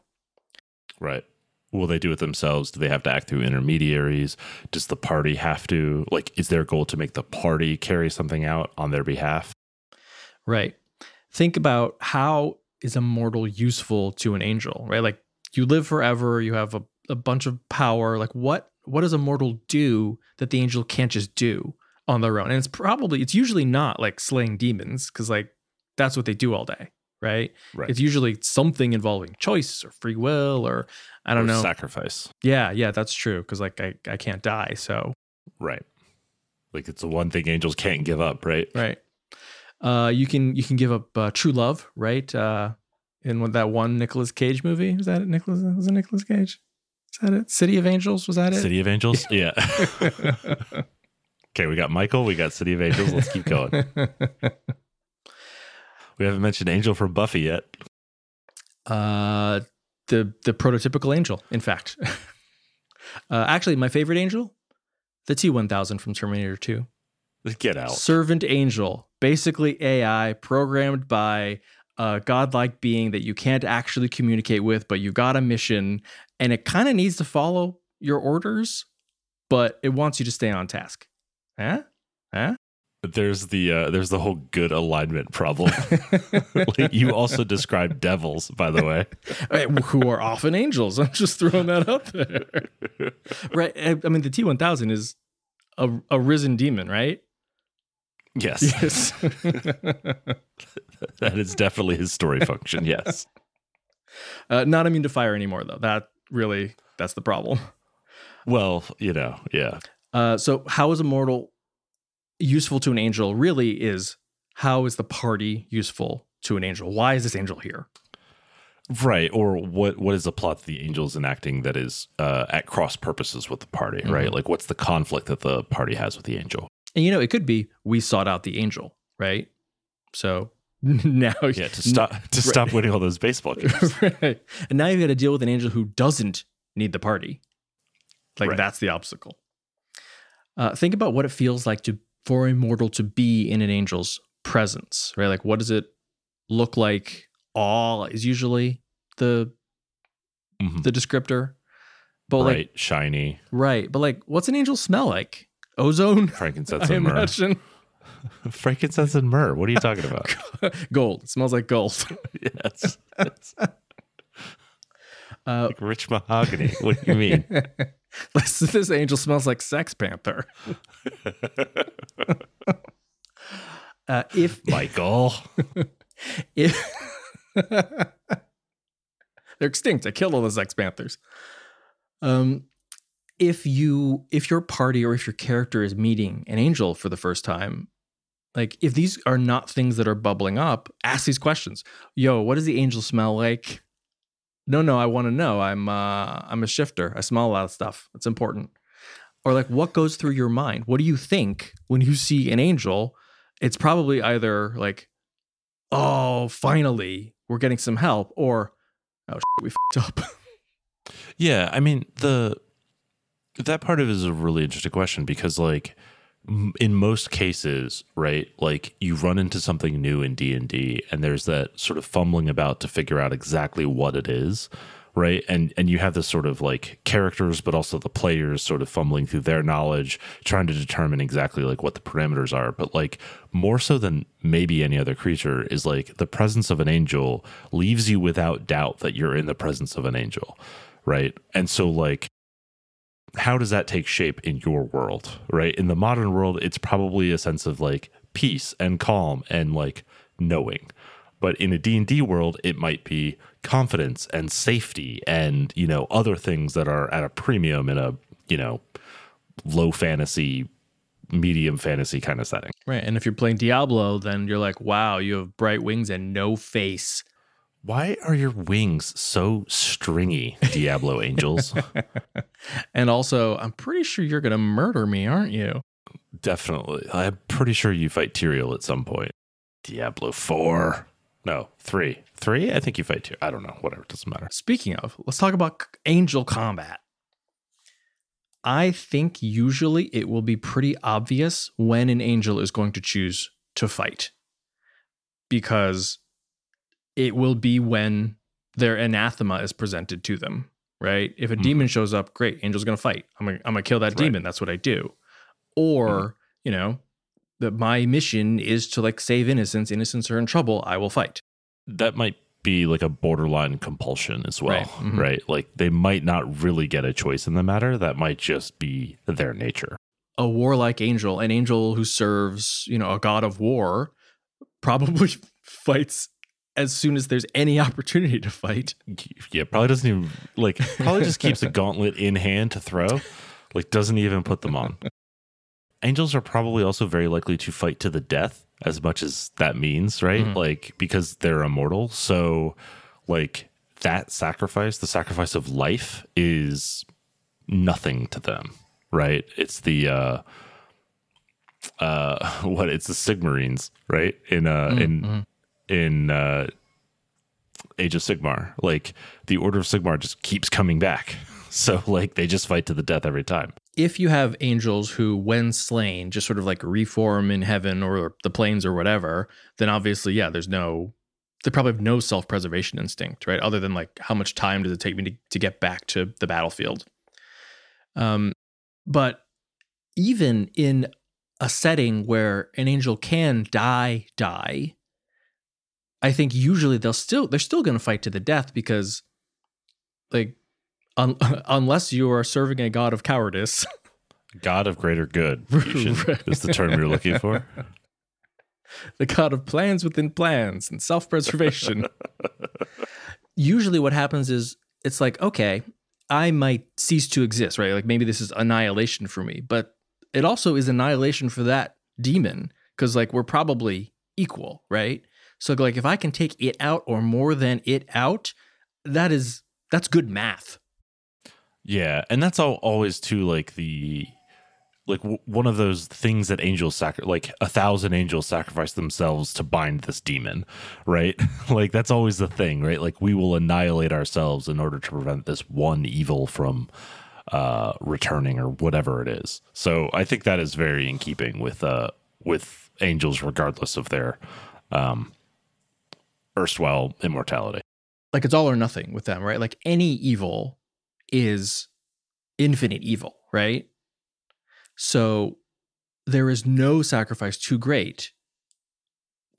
Right. Will they do it themselves? Do they have to act through intermediaries? Does the party have to, like, is their goal to make the party carry something out on their behalf? Right. Think about how is a mortal useful to an angel, right? Like, you live forever, you have a bunch of power. Like what does a mortal do that the angel can't just do on their own? And it's usually not like slaying demons, because like that's what they do all day, right? It's usually something involving choice or free will or I don't know. Sacrifice. Yeah, that's true. Because like I can't die, so. Right. Like it's the one thing angels can't give up, right? Right. You can give up true love, right? In that one Nicolas Cage movie. Was that it? Was it Nicolas Cage? Is that it? City of Angels? Was that it? City of Angels? Yeah. Okay, we got Michael. We got City of Angels. Let's keep going. We haven't mentioned Angel from Buffy yet. The prototypical angel, in fact. Actually, my favorite angel? The T-1000 from Terminator 2. Get out. Servant angel. Basically AI programmed by... a godlike being that you can't actually communicate with, but you got a mission and it kind of needs to follow your orders, but it wants you to stay on task. Huh? There's the whole good alignment problem. You also described devils, by the way, who are often angels. I'm just throwing that up there. Right. I mean, the T-1000 is a risen demon, right? Yes. That is definitely his story function. Yes. Not immune to fire anymore, though. That's the problem. Well, yeah. So how is a mortal useful to an angel really is how is the party useful to an angel? Why is this angel here? Right. Or what is the plot that the angel is enacting that is at cross purposes with the party, right? Mm-hmm. Like what's the conflict that the party has with the angel? And, it could be we sought out the angel, right? So now... yeah, to stop winning all those baseball games. Right. And now you've got to deal with an angel who doesn't need the party. Like, That's the obstacle. Think about what it feels like for a mortal to be in an angel's presence, right? Like, what does it look like? Awe is usually the descriptor. But bright, like, shiny. Right. But, like, what's an angel smell like? Ozone, frankincense, and myrrh. Frankincense and myrrh. What are you talking about? Gold. It smells like gold. Yes. Like rich mahogany. What do you mean? This angel smells like Sex Panther. If Michael, if they're extinct, I killed all the Sex Panthers. If your party or if your character is meeting an angel for the first time, like if these are not things that are bubbling up, ask these questions. Yo, what does the angel smell like? No, I want to know. I'm a shifter. I smell a lot of stuff. It's important. Or like, what goes through your mind? What do you think when you see an angel? It's probably either like, oh, finally we're getting some help, or oh shit, we fucked up. Yeah, I mean that part of it is a really interesting question because, like, in most cases, right, like you run into something new in D&D and there's that sort of fumbling about to figure out exactly what it is, right? And you have this sort of like characters, but also the players sort of fumbling through their knowledge, trying to determine exactly like what the parameters are. But like more so than maybe any other creature is like the presence of an angel leaves you without doubt that you're in the presence of an angel, right? And so like, how does that take shape in your world, right? In the modern world, it's probably a sense of like peace and calm and like knowing. But in a D&D world, it might be confidence and safety and, you know, other things that are at a premium in a, you know, low fantasy, medium fantasy kind of setting. Right. And if you're playing Diablo, then you're like, wow, you have bright wings and no face. Why are your wings so stringy, Diablo angels? And also, I'm pretty sure you're going to murder me, aren't you? Definitely. I'm pretty sure you fight Tyrael at some point. Diablo 4. No, 3. 3? I think you fight 2. I don't know. Whatever. It doesn't matter. Speaking of, let's talk about angel combat. I think usually it will be pretty obvious when an angel is going to choose to fight. Because it will be when their anathema is presented to them, right? If a demon shows up, great, angel's going to fight. I'm gonna kill that demon. Right. That's what I do. Or, you know, that my mission is to like save innocents. Innocents are in trouble. I will fight. That might be like a borderline compulsion as well, right? Right? Like they might not really get a choice in the matter. That might just be their nature. A warlike angel, an angel who serves, you know, a god of war, probably fights as soon as there's any opportunity to fight. Yeah, probably doesn't even, like, probably just keeps a gauntlet in hand to throw. Like, doesn't even put them on. Angels are probably also very likely to fight to the death, as much as that means, right? Like, because they're immortal. So, like, that sacrifice, the sacrifice of life, is nothing to them, right? It's the, it's the Sigmarines, right? In Age of Sigmar, like the Order of Sigmar just keeps coming back. So like they just fight to the death every time. If you have angels who, when slain, just sort of like reform in heaven or the plains or whatever, then obviously, yeah, they probably have no self-preservation instinct, right? Other than like, how much time does it take me to get back to the battlefield? But even in a setting where an angel can die, I think usually they're still going to fight to the death because, like, unless you are serving a god of cowardice, god of greater good is the term you're looking for. The god of plans within plans and self-preservation. Usually, what happens is it's like, okay, I might cease to exist, right? Like maybe this is annihilation for me, but it also is annihilation for that demon because, like, we're probably equal, right? So like if I can take it out or more than it out, that's good math. Yeah, and that's always too like the one of those things that angels like 1,000 angels sacrifice themselves to bind this demon, right? Like that's always the thing, right? Like we will annihilate ourselves in order to prevent this one evil from returning or whatever it is. So I think that is very in keeping with angels, regardless of their erstwhile immortality. Like it's all or nothing with them, right? Like any evil is infinite evil, right? So there is no sacrifice too great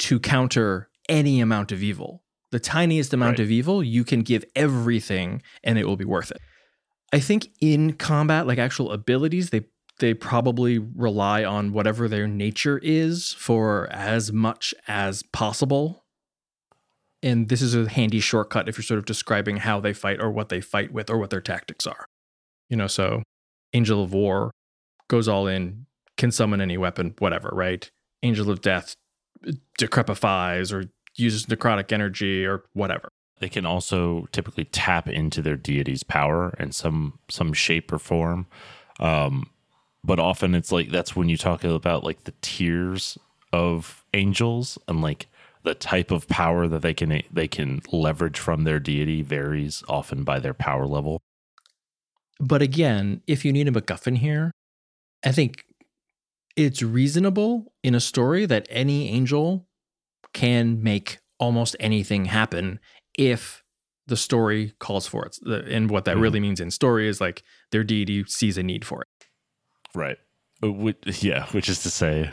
to counter any amount of evil. The tiniest amount of evil, you can give everything and it will be worth it. I think in combat, like actual abilities, they probably rely on whatever their nature is for as much as possible. And this is a handy shortcut if you're sort of describing how they fight or what they fight with or what their tactics are. You know, so Angel of War goes all in, can summon any weapon, whatever, right? Angel of Death decrepifies or uses necrotic energy or whatever. They can also typically tap into their deity's power in some shape or form. But often it's like that's when you talk about like the tiers of angels and like the type of power that they can leverage from their deity varies often by their power level. But again, if you need a MacGuffin here, I think it's reasonable in a story that any angel can make almost anything happen if the story calls for it. And what that really means in story is like their deity sees a need for it. Right. Yeah, which is to say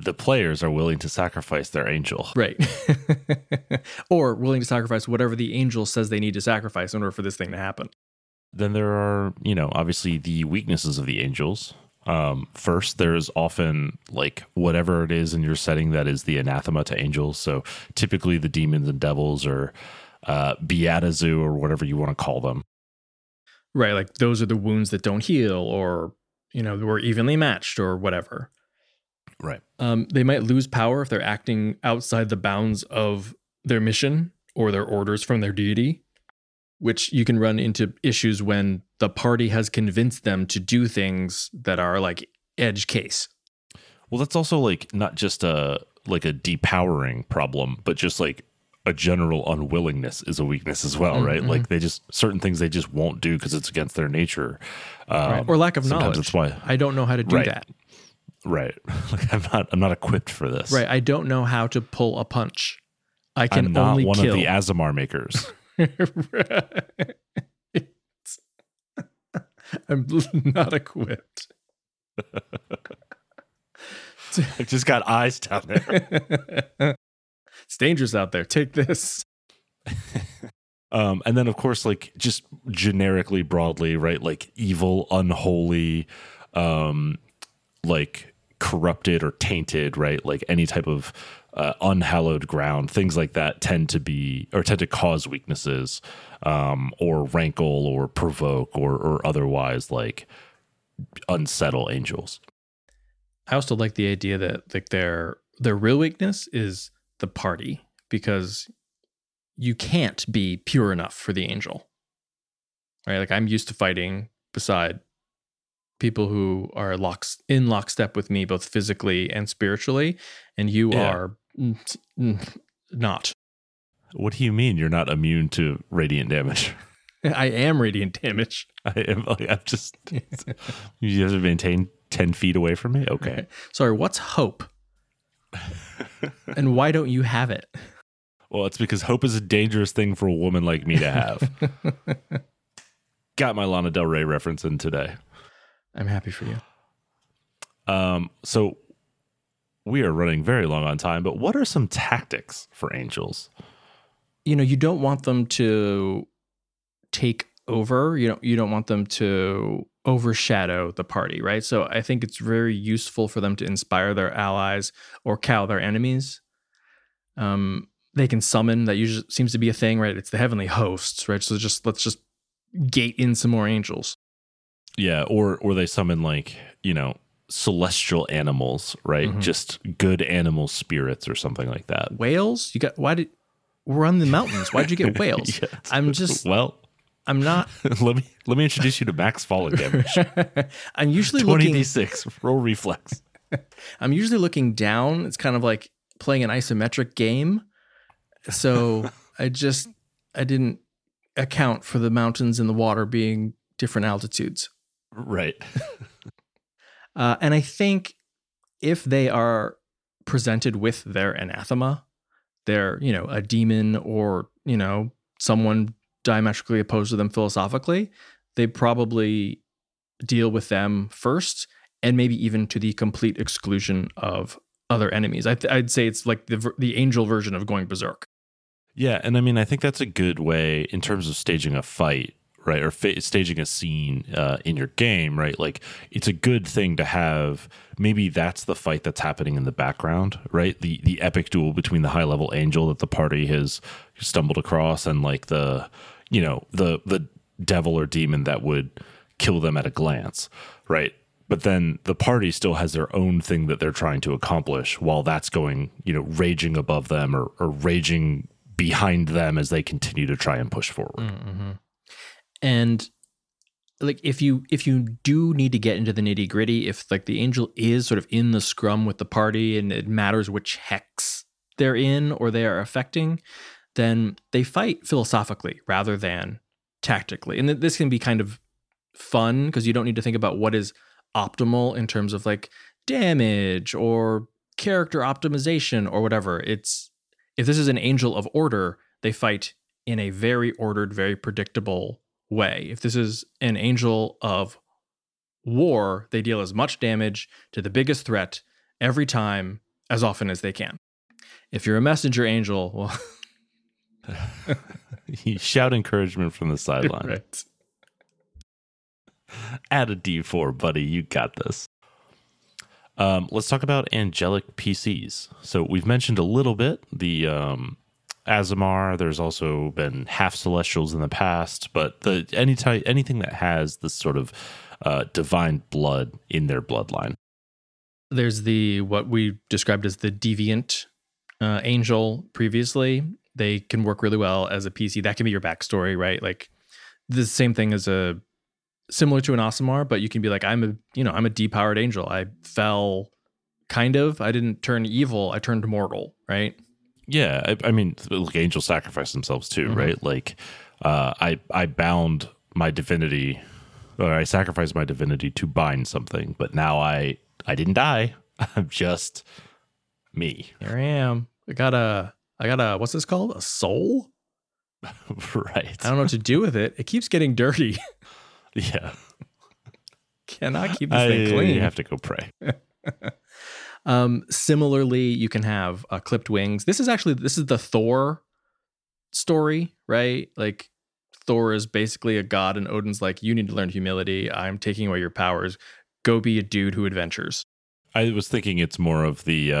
the players are willing to sacrifice their angel. Right. Or willing to sacrifice whatever the angel says they need to sacrifice in order for this thing to happen. Then there are, you know, obviously the weaknesses of the angels. First, there's often like whatever it is in your setting that is the anathema to angels. So typically the demons and devils or Beatazu or whatever you want to call them. Right. Like those are the wounds that don't heal or, you know, were evenly matched or whatever. Right. They might lose power if they're acting outside the bounds of their mission or their orders from their deity, which you can run into issues when the party has convinced them to do things that are like edge case. Well, that's also like not just a depowering problem, but just like a general unwillingness is a weakness as well, right? Mm-hmm. Like they just, certain things they just won't do because it's against their nature. Right. Or lack of knowledge. That's why I don't know how to do that. Right. Like I'm not equipped for this. Right. I don't know how to pull a punch. I can I'm not only one kill. Of the Azamar makers. I'm not equipped. I've just got eyes down there. It's dangerous out there. Take this. And then, of course, like just generically, broadly, right? Like evil, unholy, like corrupted or tainted, right? Like any type of unhallowed ground, things like that tend to cause weaknesses, or rankle or provoke or otherwise like unsettle angels. I also like the idea that like their real weakness is the party, because you can't be pure enough for the angel, right? Like I'm used to fighting beside people who are in lockstep with me, both physically and spiritually, and you are not. What do you mean you're not immune to radiant damage? I am radiant damage. I am. Like, I'm just. You have to maintain 10 feet away from me. Okay. Right. Sorry. What's hope? And why don't you have it? Well, it's because hope is a dangerous thing for a woman like me to have. Got my Lana Del Rey reference in today. I'm happy for you. So we are running very long on time, but what are some tactics for angels? You know, you don't want them to take over. You don't want them to overshadow the party, right? So I think it's very useful for them to inspire their allies or cow their enemies. They can summon. That usually seems to be a thing, right? It's the Heavenly Hosts, right? So let's just gate in some more angels. Yeah, or they summon like, you know, celestial animals, right? Mm-hmm. Just good animal spirits or something like that. Whales? We're on the mountains. Why'd you get whales? Yeah, I'm not. Let me introduce you to max falling damage. I'm usually 20d6 roll reflex. I'm usually looking down. It's kind of like playing an isometric game. So I didn't account for the mountains and the water being different altitudes. Right. And I think if they are presented with their anathema, they're, you know, a demon or, you know, someone diametrically opposed to them philosophically, they probably deal with them first, and maybe even to the complete exclusion of other enemies. I'd say it's like the angel version of going berserk. Yeah, and I mean, I think that's a good way in terms of staging a fight, right? Or staging a scene in your game, right? Like it's a good thing to have. Maybe that's the fight that's happening in the background, right? The epic duel between the high level angel that the party has stumbled across and like the, you know, the devil or demon that would kill them at a glance, right? But then the party still has their own thing that they're trying to accomplish while that's going, you know, raging above them or raging behind them as they continue to try and push forward. Mm-hmm. And like if you do need to get into the nitty gritty, if like the angel is sort of in the scrum with the party and it matters which hex they're in or they are affecting, then they fight philosophically rather than tactically. And this can be kind of fun because you don't need to think about what is optimal in terms of like damage or character optimization or whatever. It's if this is an angel of order, they fight in a very ordered, very predictable way. If this is an angel of war, they deal as much damage to the biggest threat every time as often as they can. If you're a messenger angel, well... you shout encouragement from the sideline. Right. Add a D4, buddy. You got this. Let's talk about angelic PCs. So we've mentioned a little bit the Azamar. There's also been half celestials in the past, but anything that has this sort of divine blood in their bloodline. There's what we described as the deviant angel previously. They can work really well as a PC. That can be your backstory, right? Like the same thing as similar to an Azamar, but you can be like, I'm a depowered angel. I fell, kind of. I didn't turn evil. I turned mortal, right? Yeah, I mean, like angels sacrifice themselves too, mm-hmm. right? Like, I bound my divinity, or I sacrificed my divinity to bind something, but now I didn't die. I'm just me. Here I am. I got a what's this called? A soul? Right. I don't know what to do with it. It keeps getting dirty. Yeah. Cannot keep this thing clean. You have to go pray. Similarly, you can have clipped wings. This is the Thor story, right? Like Thor is basically a god and Odin's like, you need to learn humility. I'm taking away your powers. Go be a dude who adventures. I was thinking it's more of the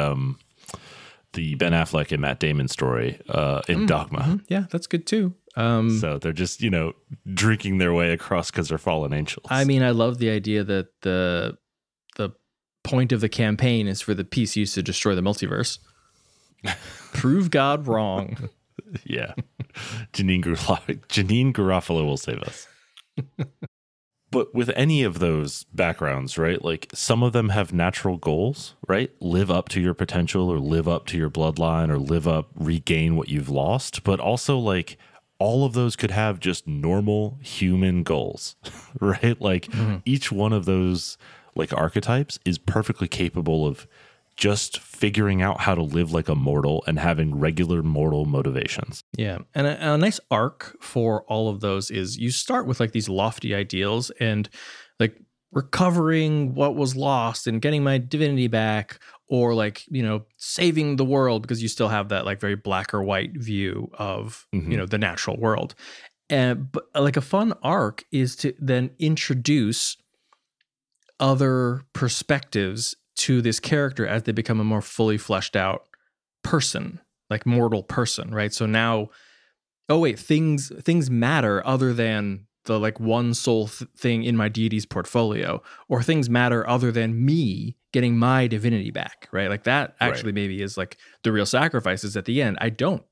Ben Affleck and Matt Damon story in Dogma. Mm-hmm. Yeah, that's good too. So they're just, drinking their way across because they're fallen angels. I mean, I love the idea that the point of the campaign is for the PCs to destroy the multiverse. Prove God wrong. Yeah. Janine Garofalo will save us. But with any of those backgrounds, right, like some of them have natural goals, right? Live up to your potential or live up to your bloodline or regain what you've lost. But also like all of those could have just normal human goals, right? Like each one of those like archetypes is perfectly capable of just figuring out how to live like a mortal and having regular mortal motivations. Yeah. And a nice arc for all of those is you start with like these lofty ideals and like recovering what was lost and getting my divinity back or like, saving the world because you still have that like very black or white view of, the natural world. But like a fun arc is to then introduce other perspectives to this character as they become a more fully fleshed out person, like mortal person, right? So now, things matter other than the like one soul thing in my deity's portfolio, or things matter other than me getting my divinity back, right? Like that actually maybe is like the real sacrifice is at the end. I don't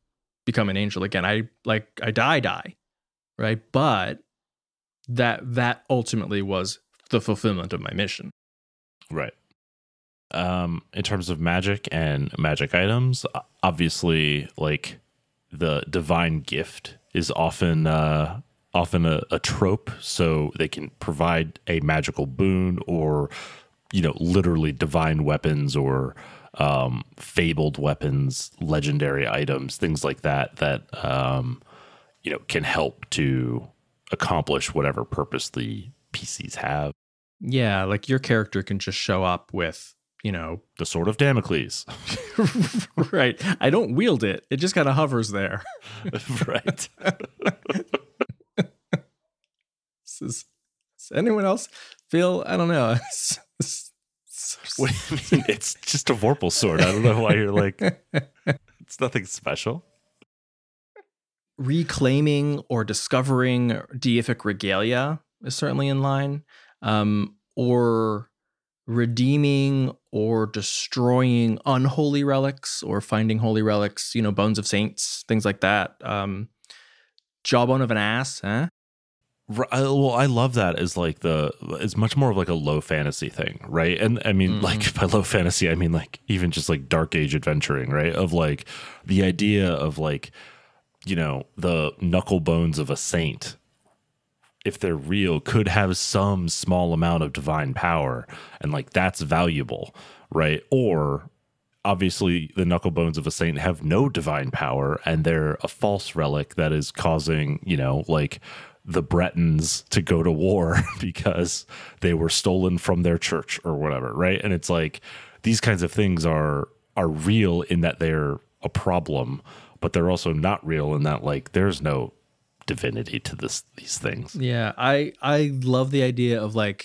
become an angel again. I die, right? But that ultimately was the fulfillment of my mission. Right. In terms of magic and magic items, obviously, like the divine gift is often a trope. So they can provide a magical boon, or literally divine weapons or fabled weapons, legendary items, things like that can help to accomplish whatever purpose the PCs have. Yeah, like your character can just show up with. The sword of Damocles. Right. I don't wield it. It just kind of hovers there. Right. Does anyone else feel? I don't know. What do you mean? It's just a Vorpal sword. I don't know why you're like, it's nothing special. Reclaiming or discovering deific regalia is certainly in line. Or redeeming or destroying unholy relics or finding holy relics, bones of saints, things like that. Jawbone of an ass, huh? Well, I love that as like it's much more of like a low fantasy thing, right? And I mean, like by low fantasy, I mean like even just like Dark Age adventuring, right? Of like the idea of like, the knuckle bones of a saint, if they're real, could have some small amount of divine power. And like, that's valuable, right? Or obviously the knucklebones of a saint have no divine power, and they're a false relic that is causing, you know, like the Bretons to go to war because they were stolen from their church or whatever, right? And it's like these kinds of things are real in that they're a problem, but they're also not real in that like there's no divinity to these things. Yeah, I love the idea of like,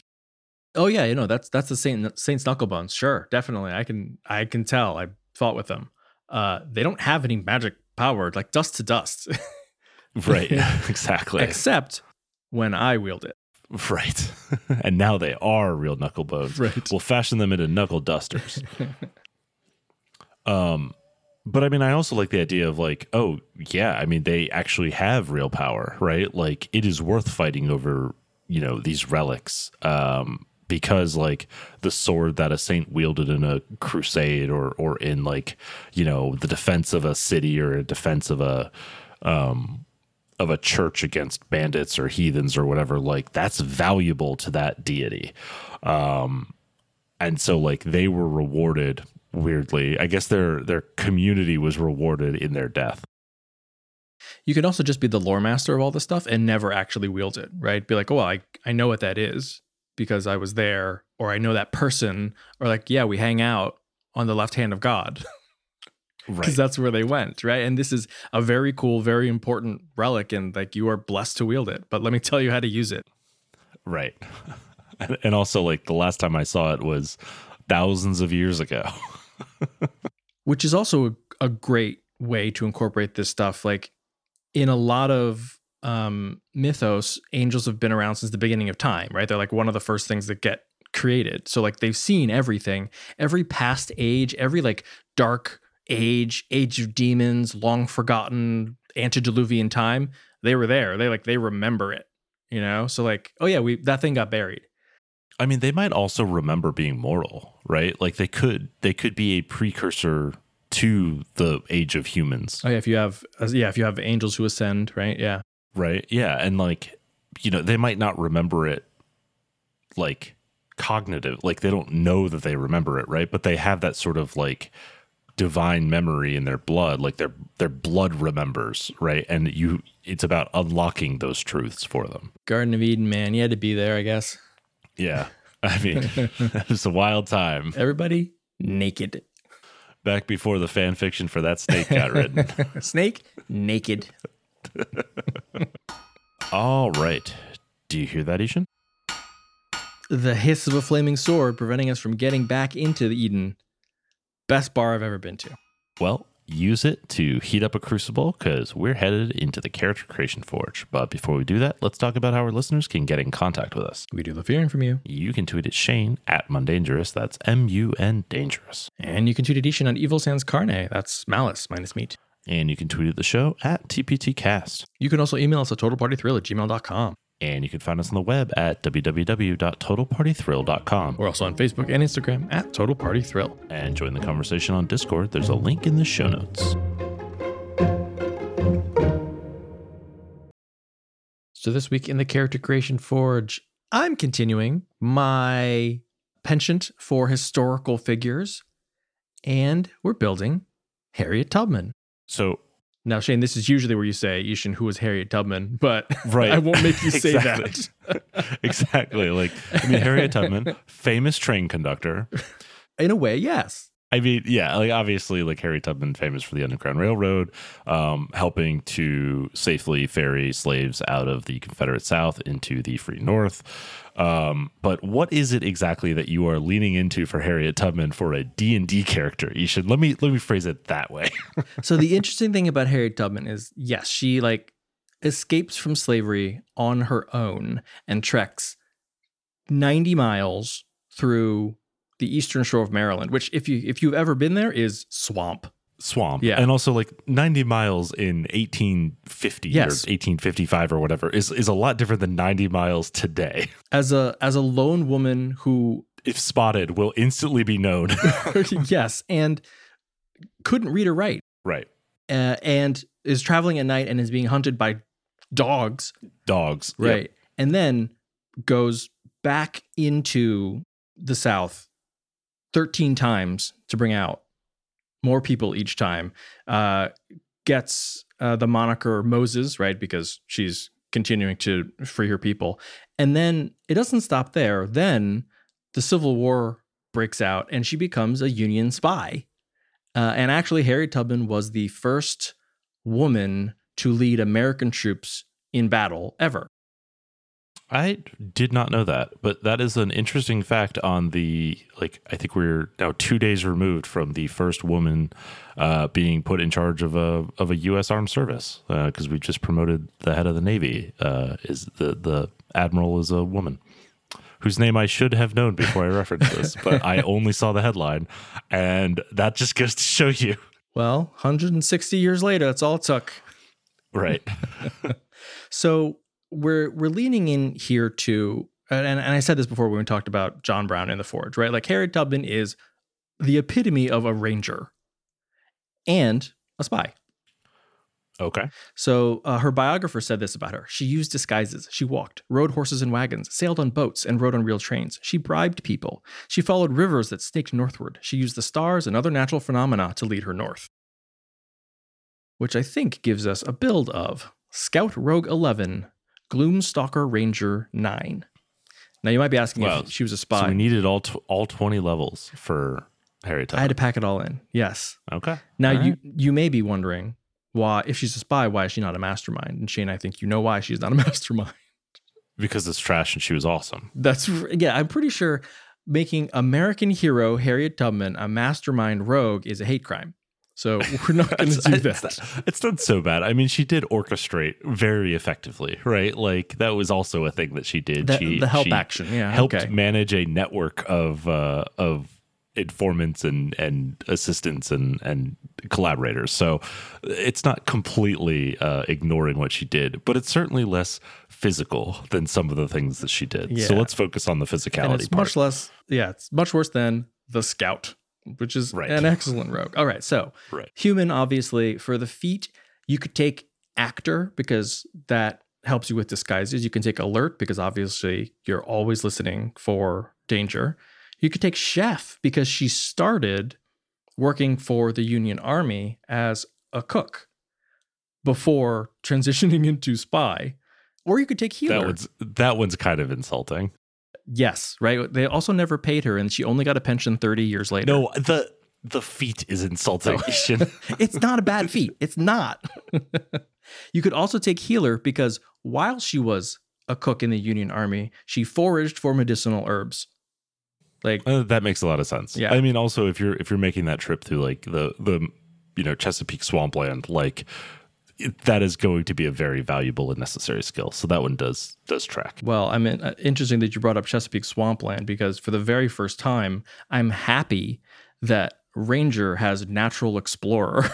oh yeah, you know, that's the Saint's knucklebones. Sure, definitely. I can tell. I fought with them. They don't have any magic power, like dust to dust. Right. Exactly. Except when I wield it. Right. And now they are real knucklebones. Right. We'll fashion them into knuckle dusters. But I mean, I also like the idea of like, oh yeah, I mean, they actually have real power, right? Like it is worth fighting over, you know, these relics. Because like the sword that a saint wielded in a crusade or in like, you know, the defense of a city or a defense of a church against bandits or heathens or whatever, like that's valuable to that deity. And so like they were rewarded weirdly. I guess their community was rewarded in their death. You could also just be the lore master of all this stuff and never actually wield it, right? Be like, oh, well, I know what that is because I was there, or I know that person, or like, yeah, we hang out on the left hand of God. Right. Because that's where they went, right? And this is a very cool, very important relic, and like you are blessed to wield it, but let me tell you how to use it. Right. And also like the last time I saw it was thousands of years ago. Which is also a great way to incorporate this stuff. Like in a lot of mythos, angels have been around since the beginning of time, right? They're like one of the first things that get created. So like they've seen everything, every past age, every like dark age of demons, long forgotten antediluvian time. They were there. They remember it, you know? So like, oh yeah, that thing got buried. I mean, they might also remember being mortal, right? Like they could be a precursor to the age of humans. Oh yeah, if you have angels who ascend, right? Yeah. Right. Yeah. And like, you know, they might not remember it like cognitive, like they don't know that they remember it. Right. But they have that sort of like divine memory in their blood, like their blood remembers. Right. And it's about unlocking those truths for them. Garden of Eden, man, you had to be there, I guess. Yeah. I mean, it was a wild time. Everybody naked. Back before the fan fiction for that snake got written. Snake naked. All right. Do you hear that, Eshin? The hiss of a flaming sword preventing us from getting back into the Eden. Best bar I've ever been to. Well, use it to heat up a crucible because we're headed into the Character Creation Forge. But before we do that, let's talk about how our listeners can get in contact with us. We do love hearing from you. You can tweet at Shane at Mundangerous. That's MUNdangerous. And you can tweet at Eshin on Evil Sans Carne. That's malice minus meat. And you can tweet at the show at TPTcast. You can also email us at TotalPartyThrill@gmail.com. And you can find us on the web at www.TotalPartyThrill.com. We're also on Facebook and Instagram at Total Party Thrill. And join the conversation on Discord. There's a link in the show notes. So this week in the Character Creation Forge, I'm continuing my penchant for historical figures. And we're building Harriet Tubman. So now, Shane, this is usually where you say, Eshin, who was Harriet Tubman? But right. I won't make you say that. Exactly. Like, I mean, Harriet Tubman, famous train conductor. In a way, yes. I mean, yeah, like obviously, like Harriet Tubman, famous for the Underground Railroad, helping to safely ferry slaves out of the Confederate South into the Free North. But what is it exactly that you are leaning into for Harriet Tubman for a D&D character? Eshin, let me phrase it that way. So the interesting thing about Harriet Tubman is, yes, she like escapes from slavery on her own and treks 90 miles through the eastern shore of Maryland, which if you've ever been there is swamp. Yeah. And also like 90 miles in 1850 yes. or 1855 or whatever is a lot different than 90 miles today. As a lone woman who, if spotted, will instantly be known. Yes. And couldn't read or write. Right. And is traveling at night and is being hunted by dogs. Right. Yep. And then goes back into the South 13 times to bring out more people each time, gets the moniker Moses, right? Because she's continuing to free her people. And then it doesn't stop there. Then the Civil War breaks out and she becomes a Union spy. And actually, Harriet Tubman was the first woman to lead American troops in battle ever. I did not know that, but that is an interesting fact on the, like, I think we're now 2 days removed from the first woman being put in charge of a U.S. armed service, because we just promoted the head of the Navy. Is the admiral is a woman whose name I should have known before I referenced this, but I only saw the headline, and that just goes to show you. Well, 160 years later, that's all it took. Right. So we're leaning in here to, and I said this before when we talked about John Brown in the Forge, right? Like, Harriet Tubman is the epitome of a ranger and a spy. Okay. So her biographer said this about her. She used disguises. She walked, rode horses and wagons, sailed on boats, and rode on real trains. She bribed people. She followed rivers that snaked northward. She used the stars and other natural phenomena to lead her north. Which I think gives us a build of Scout Rogue 11, Gloomstalker Ranger 9. Now, you might be asking if she was a spy. So we needed all 20 levels for Harriet Tubman. I had to pack it all in. Yes. Okay. Now, you may be wondering, why, if she's a spy, why is she not a mastermind? And Shane, I think you know why she's not a mastermind. Because it's trash and she was awesome. Yeah, I'm pretty sure making American hero Harriet Tubman a mastermind rogue is a hate crime. So we're not going to do that. It's not so bad. I mean, she did orchestrate very effectively, right? Like, that was also a thing that she did. She helped manage a network of informants and assistants and collaborators. So it's not completely ignoring what she did, but it's certainly less physical than some of the things that she did. Yeah. So let's focus on the physicality and it's much worse than the Scout, which is an excellent rogue. All right. So human, obviously. For the feat, you could take actor because that helps you with disguises. You can take alert because obviously you're always listening for danger. You could take chef because she started working for the Union Army as a cook before transitioning into spy. Or you could take healer. That one's kind of insulting. Yes, right? They also never paid her, and she only got a pension 30 years later. No, the feat is insulting. It's not a bad feat. It's not. You could also take healer because while she was a cook in the Union Army, she foraged for medicinal herbs. Like, that makes a lot of sense. Yeah. I mean, also if you're making that trip through like the Chesapeake swampland, like that is going to be a very valuable and necessary skill. So that one does track. Well, I mean, interesting that you brought up Chesapeake swampland because for the very first time, I'm happy that Ranger has Natural Explorer.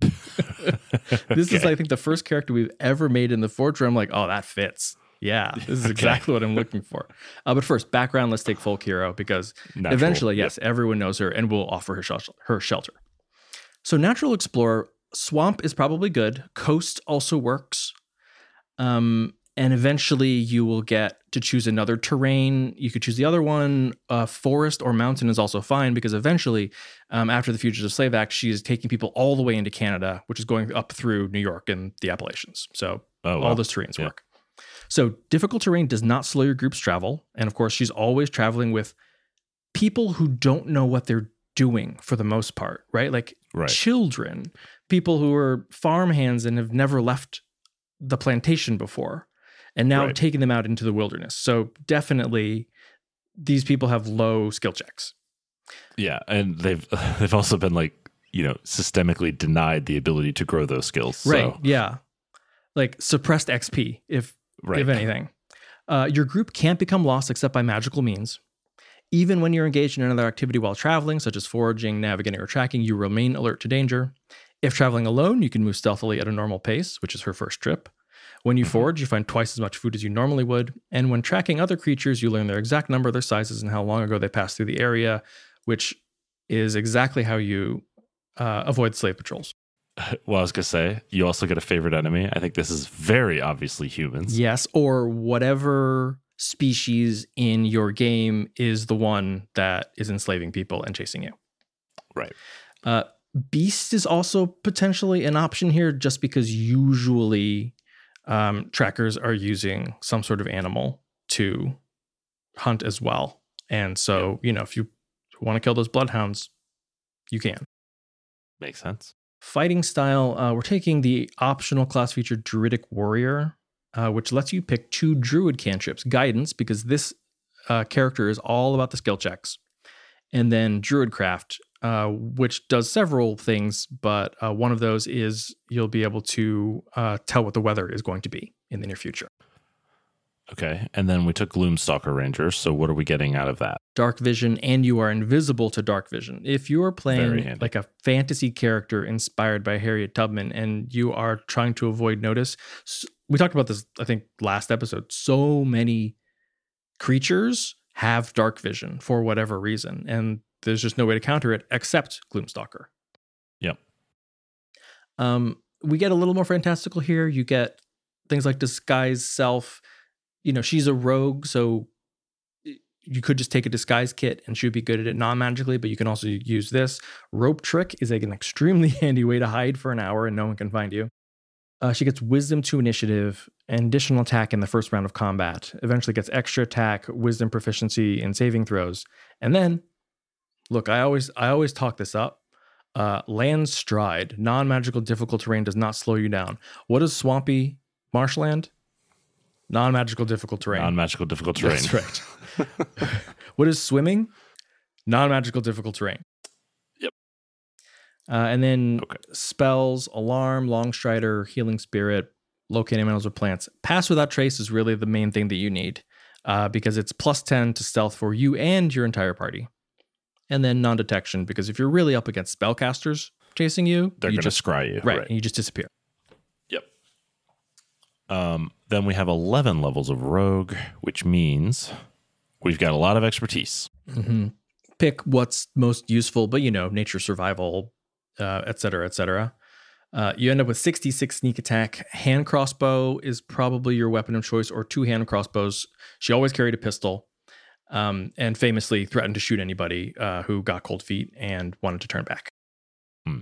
This is, I think, the first character we've ever made in the Forge where I'm like, oh, that fits. Yeah, this is exactly what I'm looking for. But first, background, let's take folk hero because eventually, everyone knows her and will offer her shelter. So Natural Explorer, swamp is probably good. Coast also works. And eventually you will get to choose another terrain. You could choose the other one. Forest or mountain is also fine because eventually, after the Fugitive Slave Act, she is taking people all the way into Canada, which is going up through New York and the Appalachians. So all those terrains work. So difficult terrain does not slow your group's travel. And of course, she's always traveling with people who don't know what they're doing for the most part, right? Like children, people who are farmhands and have never left the plantation before, and now taking them out into the wilderness. So definitely these people have low skill checks. Yeah. And they've also been systemically denied the ability to grow those skills. Right. So. Yeah. Like suppressed XP, if anything. Your group can't become lost except by magical means. Even when you're engaged in another activity while traveling, such as foraging, navigating, or tracking, you remain alert to danger. If traveling alone, you can move stealthily at a normal pace, which is her first trip. When you forage, you find twice as much food as you normally would. And when tracking other creatures, you learn their exact number, their sizes, and how long ago they passed through the area, which is exactly how you avoid slave patrols. Well, I was going to say, you also get a favorite enemy. I think this is very obviously humans. Yes, or whatever species in your game is the one that is enslaving people and chasing you. Right. Beast is also potentially an option here, just because usually trackers are using some sort of animal to hunt as well. And so, you know, if you want to kill those bloodhounds, you can. Makes sense. Fighting style, we're taking the optional class feature Druidic Warrior, which lets you pick two druid cantrips. Guidance, because this character is all about the skill checks. And then Druidcraft, which does several things, but one of those is you'll be able to tell what the weather is going to be in the near future. Okay, and then we took Gloomstalker Ranger, so what are we getting out of that? Dark Vision, and you are invisible to Dark Vision. If you are playing like a fantasy character inspired by Harriet Tubman and you are trying to avoid notice, we talked about this, I think, last episode. So many creatures have Dark Vision for whatever reason, and there's just no way to counter it except Gloomstalker. Yep. We get a little more fantastical here. You get things like Disguise Self. You know, she's a rogue, so you could just take a disguise kit and she would be good at it non-magically, but you can also use this. Rope Trick is an extremely handy way to hide for an hour and no one can find you. She gets Wisdom 2 initiative and additional attack in the first round of combat. Eventually gets extra attack, Wisdom proficiency, and saving throws. And then, look, I always talk this up. Land Stride, non-magical difficult terrain does not slow you down. What is swampy marshland? Non-magical difficult terrain. Non-magical difficult terrain. That's right. What is swimming? Non-magical difficult terrain. Yep. And then spells, alarm, Longstrider, healing spirit, locate animals or plants. Pass without trace is really the main thing that you need because it's plus 10 to stealth for you and your entire party. And then non-detection, because if you're really up against spellcasters chasing you, they're going to scry you. Right. And you just disappear. Yep. Then we have 11 levels of rogue, which means we've got a lot of expertise. Mm-hmm. Pick what's most useful, but, you know, nature, survival, et cetera, et cetera. You end up with 66 sneak attack. Hand crossbow is probably your weapon of choice, or two hand crossbows. She always carried a pistol and famously threatened to shoot anybody who got cold feet and wanted to turn back. Hmm.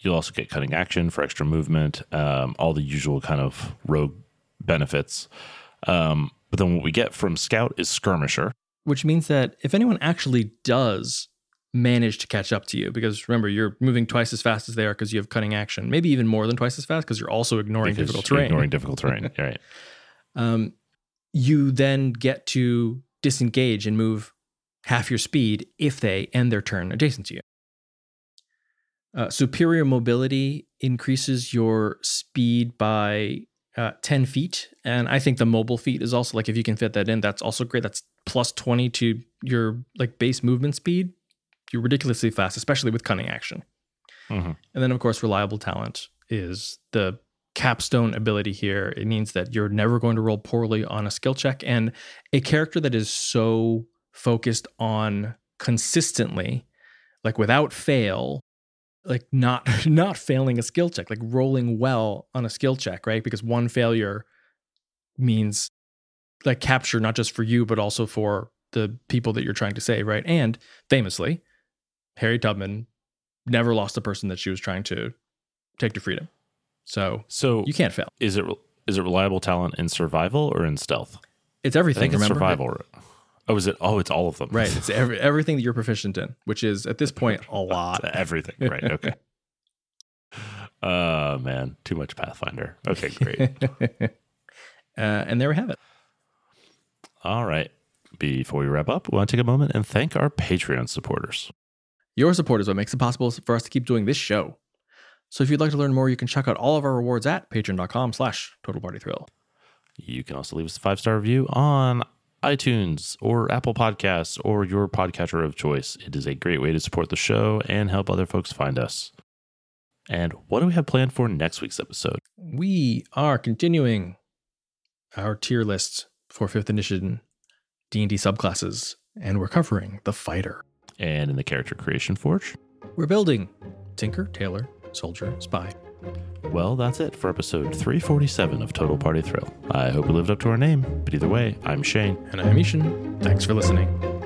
You'll also get cutting action for extra movement, all the usual kind of rogue benefits. But then what we get from Scout is Skirmisher. Which means that if anyone actually does manage to catch up to you, because remember, you're moving twice as fast as they are because you have cutting action, maybe even more than twice as fast because you're also ignoring difficult terrain. Right. You then get to disengage and move half your speed if they end their turn adjacent to you. Superior mobility increases your speed by 10 feet. And I think the mobile feet is also, like, if you can fit that in, that's also great. That's plus 20 to your, like, base movement speed. You're ridiculously fast, especially with cunning action. Mm-hmm. And then, of course, reliable talent is the capstone ability here. It means that you're never going to roll poorly on a skill check. And a character that is so focused on consistently, like without fail, like not failing a skill check, like rolling well on a skill check, right? Because one failure means like capture, not just for you, but also for the people that you're trying to save, right? And famously, Harriet Tubman never lost the person that she was trying to take to freedom. So you can't fail. Is it reliable talent in survival or in stealth? It's everything. I think it's survival. Right? Oh, is it? Oh, it's all of them. Right. It's everything that you're proficient in, which is at this point a lot. Everything. Right. Okay. Man, too much Pathfinder. Okay, great. And there we have it. All right. Before we wrap up, we want to take a moment and thank our Patreon supporters. Your support is what makes it possible for us to keep doing this show. So if you'd like to learn more, you can check out all of our rewards at patreon.com/TotalPartyThrill. You can also leave us a 5-star review on iTunes or Apple Podcasts or your podcatcher of choice. It is a great way to support the show and help other folks find us. And what do we have planned for next week's episode? We are continuing our tier lists for 5th edition D&D subclasses, and we're covering the fighter. And in the Character Creation Forge, we're building Tinker, Tailor, Soldier, Spy. Well, that's it for episode 347 of Total Party Thrill. I hope we lived up to our name, but either way, I'm Shane. And I'm Eshin. Thanks for listening.